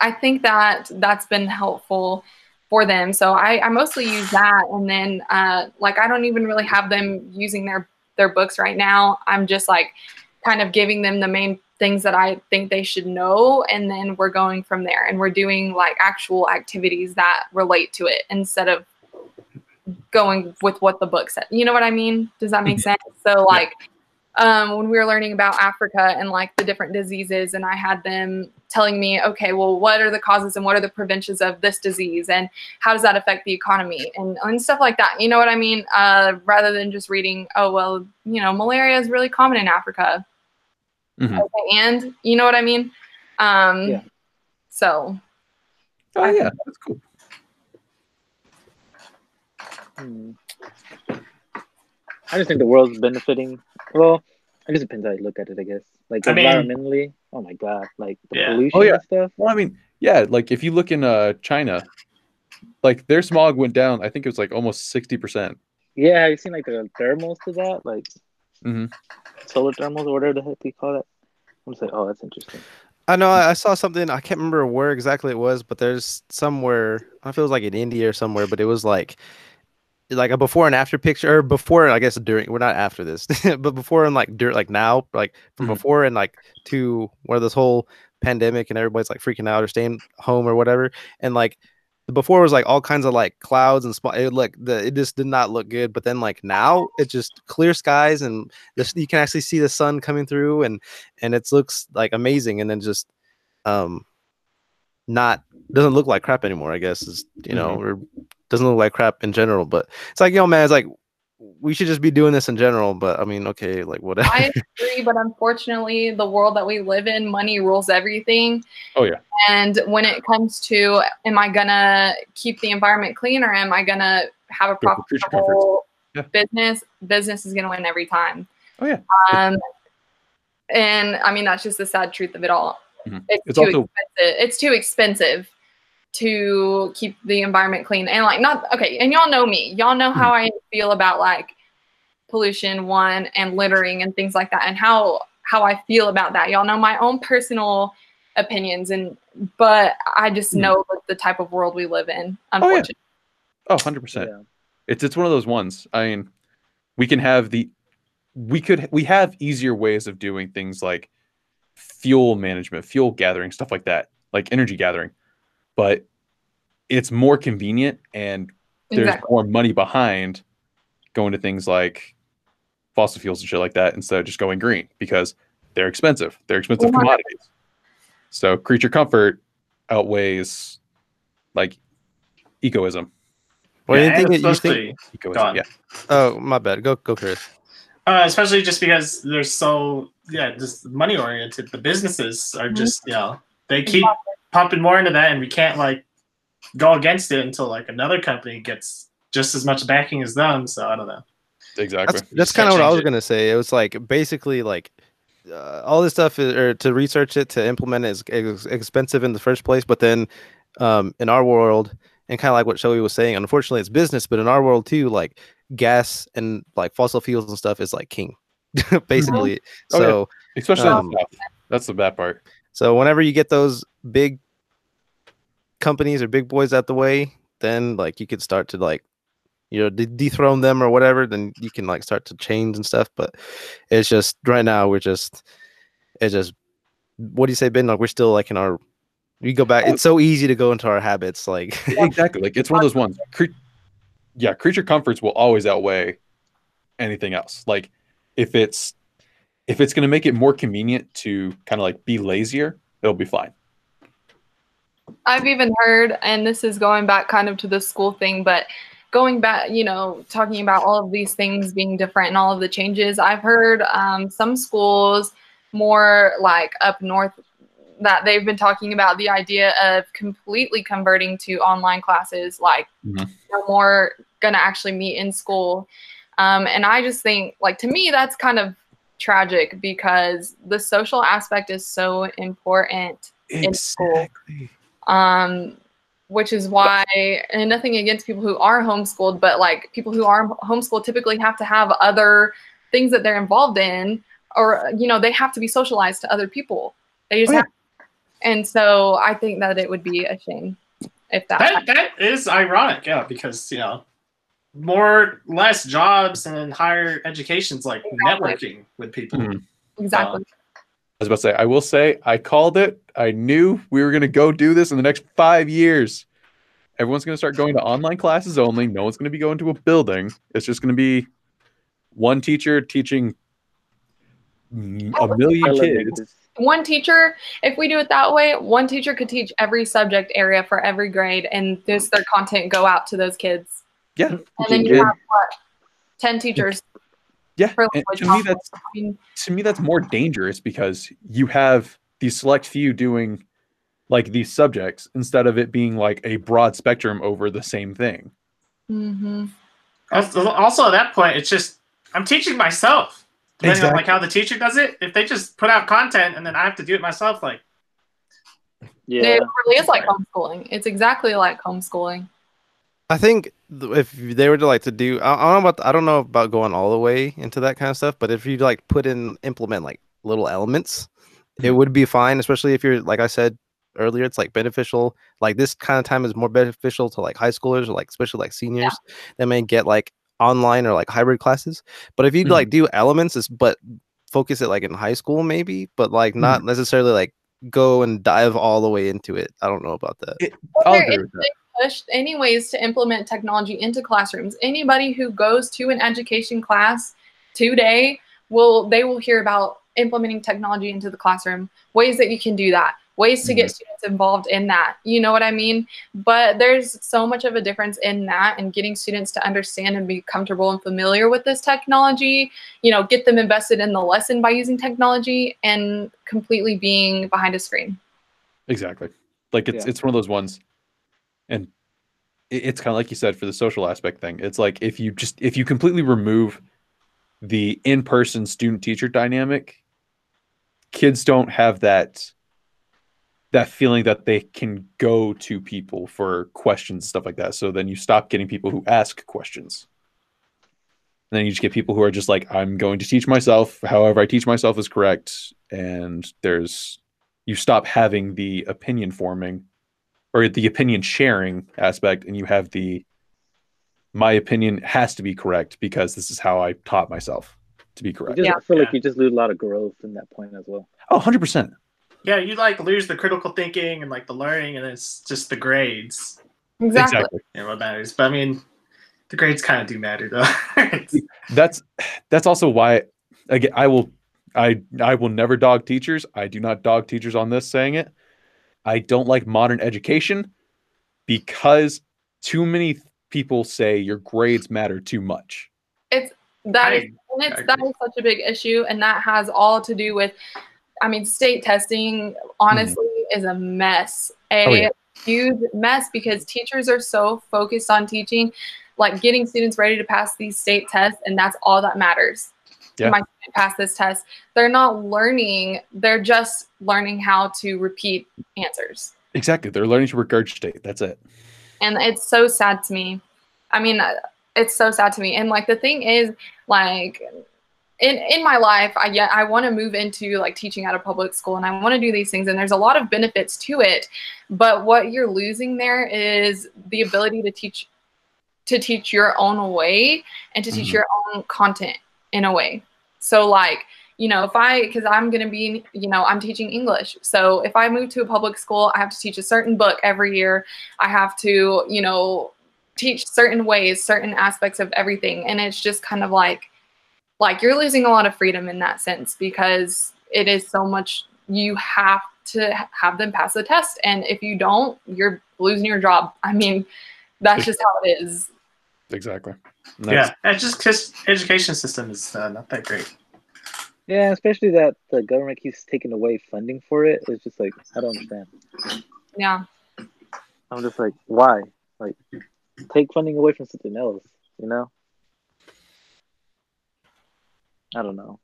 I think that that's been helpful for them. So I, I mostly use that. And then, uh, like, I don't even really have them using their, their books right now. I'm just like kind of giving them the main things that I think they should know. And then we're going from there and we're doing like actual activities that relate to it instead of going with what the book said. You know what I mean? Does that make sense? So like um, when we were learning about Africa and like the different diseases, and I had them telling me, okay, well, what are the causes and what are the preventions of this disease? And how does that affect the economy and, and stuff like that? You know what I mean? Uh, rather than just reading, oh, well, you know, malaria is really common in Africa. Mm-hmm. Okay, and you know what I mean? Um, yeah. So. Oh, I yeah. That's cool. Hmm. I just think the world's benefiting. Well, it just depends how you look at it, I guess. Like I environmentally, mean, oh my God, like the yeah. pollution oh, yeah. and stuff. Well, I mean, yeah, like if you look in uh, China, like their smog went down, I think it was like almost sixty percent. Yeah, have you seen like the thermals to that? Like. Mm-hmm. Solar thermals or whatever the heck they call it. I'm just like, oh, that's interesting. I know I saw something, I can't remember where exactly it was, but there's somewhere, I feel it was like in India or somewhere, but it was like like a before and after picture, or before, I guess, during, we're not after this, but before and like dirt, like now, like from mm-hmm. before and like to where this whole pandemic and everybody's like freaking out or staying home or whatever. And like before was like all kinds of like clouds and sp- it like the it just did not look good, but then like now it's just clear skies and this you can actually see the sun coming through and and it looks like amazing, and then just um not doesn't look like crap anymore, I guess, is you know mm-hmm. or doesn't look like crap in general. But it's like, yo man, it's like we should just be doing this in general, but I mean, okay, like whatever. I agree, but unfortunately, the world that we live in, money rules everything. Oh yeah. And when it comes to, am I gonna keep the environment clean or am I gonna have a profitable yeah. business? Business is gonna win every time. Oh yeah. Um, and I mean, that's just the sad truth of it all. Mm-hmm. It's, it's too also expensive. It's too expensive to keep the environment clean. And like, not okay. And y'all know me. Y'all know how mm-hmm. I feel about like pollution, one, and littering and things like that, and how how I feel about that. Y'all know my own personal opinions, and but I just mm-hmm. know the type of world we live in. Unfortunately. Oh, yeah. oh one hundred percent. Yeah. It's it's one of those ones. I mean, we can have the we could we have easier ways of doing things like fuel management, fuel gathering, stuff like that, like energy gathering, but it's more convenient and there's exactly. more money behind going to things like fossil fuels and shit like that instead of just going green because they're expensive. They're expensive oh commodities. God. So creature comfort outweighs like egoism. Well, yeah, anything that you think egoism, yeah. Oh, my bad. Go go Chris. Uh, especially just because they're so, yeah, just money oriented. The businesses are just, you know, they keep pumping more into that, and we can't like go against it until like another company gets just as much backing as them. So I don't know. Exactly. That's, that's kind of what I was going to say. It was like basically like uh, all this stuff is, or to research it, to implement it is, is expensive in the first place. But then um, in our world, and kind of like what Shelby was saying, unfortunately, it's business, but in our world too, like gas and like fossil fuels and stuff is like king, basically. Mm-hmm. So, okay. Especially um, that's the bad part. So, whenever you get those big companies or big boys out the way, then like you could start to like, you know, de dethrone them or whatever. Then you can like start to change and stuff. But it's just right now we're just, it's just, what do you say, Ben? Like we're still like in our. We go back. It's so easy to go into our habits, like exactly. Like it's one of those ones. Cre yeah, creature comforts will always outweigh anything else. Like if it's if it's going to make it more convenient to kind of like be lazier, it'll be fine. I've even heard, and this is going back kind of to the school thing, but going back, you know, talking about all of these things being different and all of the changes. I've heard um, some schools more like up north. That they've been talking about the idea of completely converting to online classes, like mm-hmm. no more gonna actually meet in school. Um, and I just think, like, to me, that's kind of tragic because the social aspect is so important exactly. in school. Um, which is why, and nothing against people who are homeschooled, but like people who are homeschooled typically have to have other things that they're involved in, or, you know, they have to be socialized to other people. They just oh, yeah. have And so I think that it would be a shame if that that, that is ironic, yeah, because you know more less jobs and higher education's like exactly. networking with people. Mm-hmm. Exactly. Um, I was about to say, I will say I called it. I knew we were gonna go do this in the next five years. Everyone's gonna start going to online classes only. No one's gonna be going to a building. It's just gonna be one teacher teaching a million kids. One teacher, if we do it that way, one teacher could teach every subject area for every grade, and this their content go out to those kids. Yeah. And then you have what, ten teachers. Yeah. For language to me, that's I mean, to me that's more dangerous because you have these select few doing like these subjects instead of it being like a broad spectrum over the same thing. Mm-hmm. Also, also at that point, it's just I'm teaching myself. Depending exactly. on like how the teacher does it, if they just put out content and then I have to do it myself, like yeah, it really is like homeschooling. It's exactly like homeschooling. I think if they were to like to do, I don't know about I don't know about going all the way into that kind of stuff, but if you like put in implement like little elements, it would be fine. Especially if you're like I said earlier, it's like beneficial. Like this kind of time is more beneficial to like high schoolers or like especially like seniors yeah. that may get like. Online or like hybrid classes, but if you mm-hmm. like do elements is but focus it like in high school maybe, but like not mm-hmm. necessarily like go and dive all the way into it. I don't know about that. It, well, there is a big push anyways to implement technology into classrooms. Anybody who goes to an education class today will they will hear about implementing technology into the classroom, ways that you can do that, ways to get students involved in that. You know what I mean? But there's so much of a difference in that and getting students to understand and be comfortable and familiar with this technology, you know, get them invested in the lesson by using technology and completely being behind a screen. Exactly. Like it's, yeah. it's one of those ones. And it's kind of like you said, for the social aspect thing, it's like if you just, if you completely remove the in-person student-teacher dynamic, kids don't have that that feeling that they can go to people for questions, stuff like that. So then you stop getting people who ask questions. And then you just get people who are just like, I'm going to teach myself. However I teach myself is correct. And there's, you stop having the opinion forming or the opinion sharing aspect. And you have the, my opinion has to be correct because this is how I taught myself to be correct. Just, yeah. I feel like yeah. you just lose a lot of growth in that point as well. Oh, one hundred percent. Yeah, you like lose the critical thinking and like the learning, and it's just the grades. Exactly. exactly. And what matters. But I mean, the grades kind of do matter though. that's that's also why, again, I will I I will never dog teachers. I do not dog teachers on this saying it. I don't like modern education because too many people say your grades matter too much. It's that I, is and it's that is such a big issue, and that has all to do with, I mean, state testing, honestly, mm. is a mess, a oh, yeah. huge mess, because teachers are so focused on teaching, like getting students ready to pass these state tests, and that's all that matters. Yeah. My student passed this test. They're not learning. They're just learning how to repeat answers. Exactly. They're learning to regurgitate. That's it. And it's so sad to me. I mean, it's so sad to me. And like the thing is, like, In, in my life, I yeah, I want to move into like teaching at a public school, and I want to do these things, and there's a lot of benefits to it. But what you're losing there is the ability to teach, to teach your own way and to teach mm-hmm. your own content in a way. So like, you know, if I, because I'm going to be, you know, I'm teaching English. So if I move to a public school, I have to teach a certain book every year. I have to, you know, teach certain ways, certain aspects of everything. And it's just kind of like, Like you're losing a lot of freedom in that sense, because it is so much, you have to have them pass the test. And if you don't, you're losing your job. I mean, that's just how it is. Exactly. That's yeah. It's just because education system is uh, not that great. Yeah. Especially that the government keeps taking away funding for it. It's just like, I don't understand. Yeah. I'm just like, why? Like, take funding away from something else, you know? I don't know.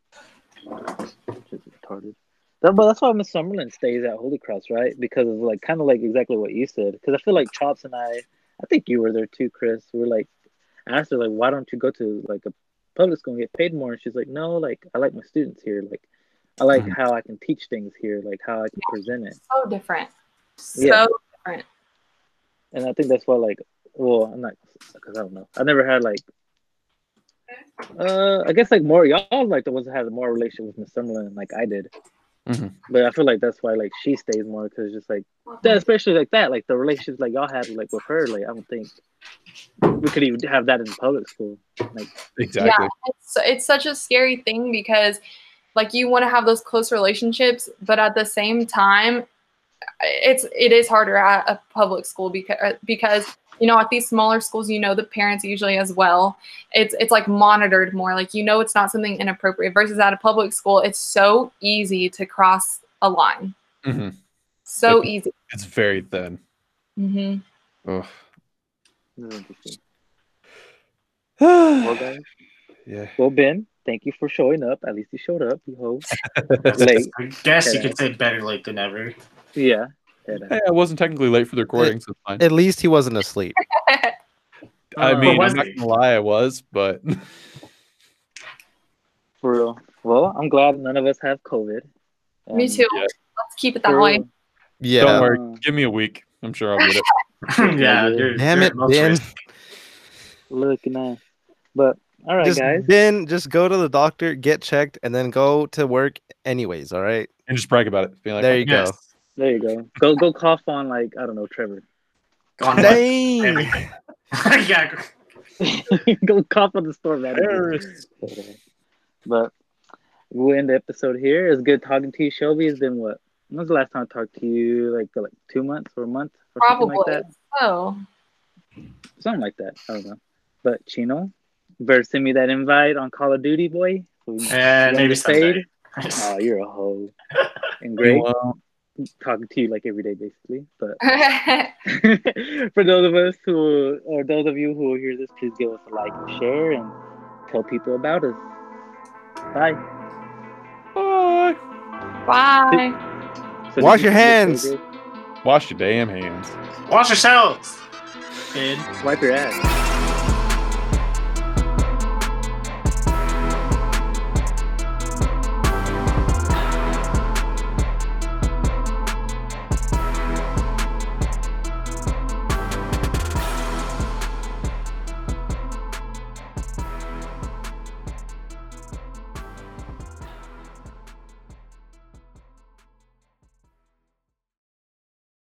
Just retarded. That, but that's why Miz Summerlin stays at Holy Cross, right? Because of like, kind of like exactly what you said. Because I feel like Chops and I, I think you were there too, Chris. We were like, I asked her like, why don't you go to like a public school and get paid more? And she's like, no, like I like my students here. Like I like mm-hmm. how I can teach things here, like how I can yeah, present it. So different. So yeah. different. And I think that's why, like, well, I'm not, because I don't know. I never had like. Uh, I guess like more y'all like the ones that had more relation with Miz Summerlin like I did, mm-hmm. but I feel like that's why like she stays more, because just like that, especially like that, like the relationships like y'all had like with her, like I don't think we could even have that in public school. Like exactly, yeah, it's, it's such a scary thing, because like you want to have those close relationships, but at the same time, it's it is harder at a public school because because. You know, at these smaller schools, you know, the parents usually as well. It's it's like monitored more, like, you know, it's not something inappropriate, versus at a public school, it's so easy to cross a line. Mm-hmm. So it's, easy. It's very thin. Mm-hmm. Oh. Well, guys. Yeah. Well, Ben, thank you for showing up. At least you showed up. You hope. Late. I guess Head you out. Could say better late than ever. Yeah. Hey, I wasn't technically late for the recording, so it's fine. At least he wasn't asleep. I mean, I'm not gonna lie, I was, but for real. Well, I'm glad none of us have COVID. Um, Me too. Yeah. Let's keep it that way. Yeah. Don't worry. Give me a week. I'm sure I'll get it. yeah. Dude, Damn dude, it, Ben. Look nice, but all right, just, guys. Ben, just go to the doctor, get checked, and then go to work anyways. All right. And just brag about it. Be like, there you yes. go. There you go. Go go cough on, like, I don't know, Trevor. Go on. Dang. yeah. Go cough on the store, man. But we'll end the episode here. It's good talking to you, Shelby. It's been what? When was the last time I talked to you? Like like two months or a month? Or Probably. Something like that? Oh. Something like that. I don't know. But Chino, you better send me that invite on Call of Duty, boy. And maybe someday. Oh, you're a hoe. And Greg. Well, talking to you like every day basically, but for those of us who or those of you who will hear this, please give us a like and share and tell people about us. Bye. Bye. Bye. So wash you your hands. Wash your damn hands. Wash yourselves. And wipe your ass.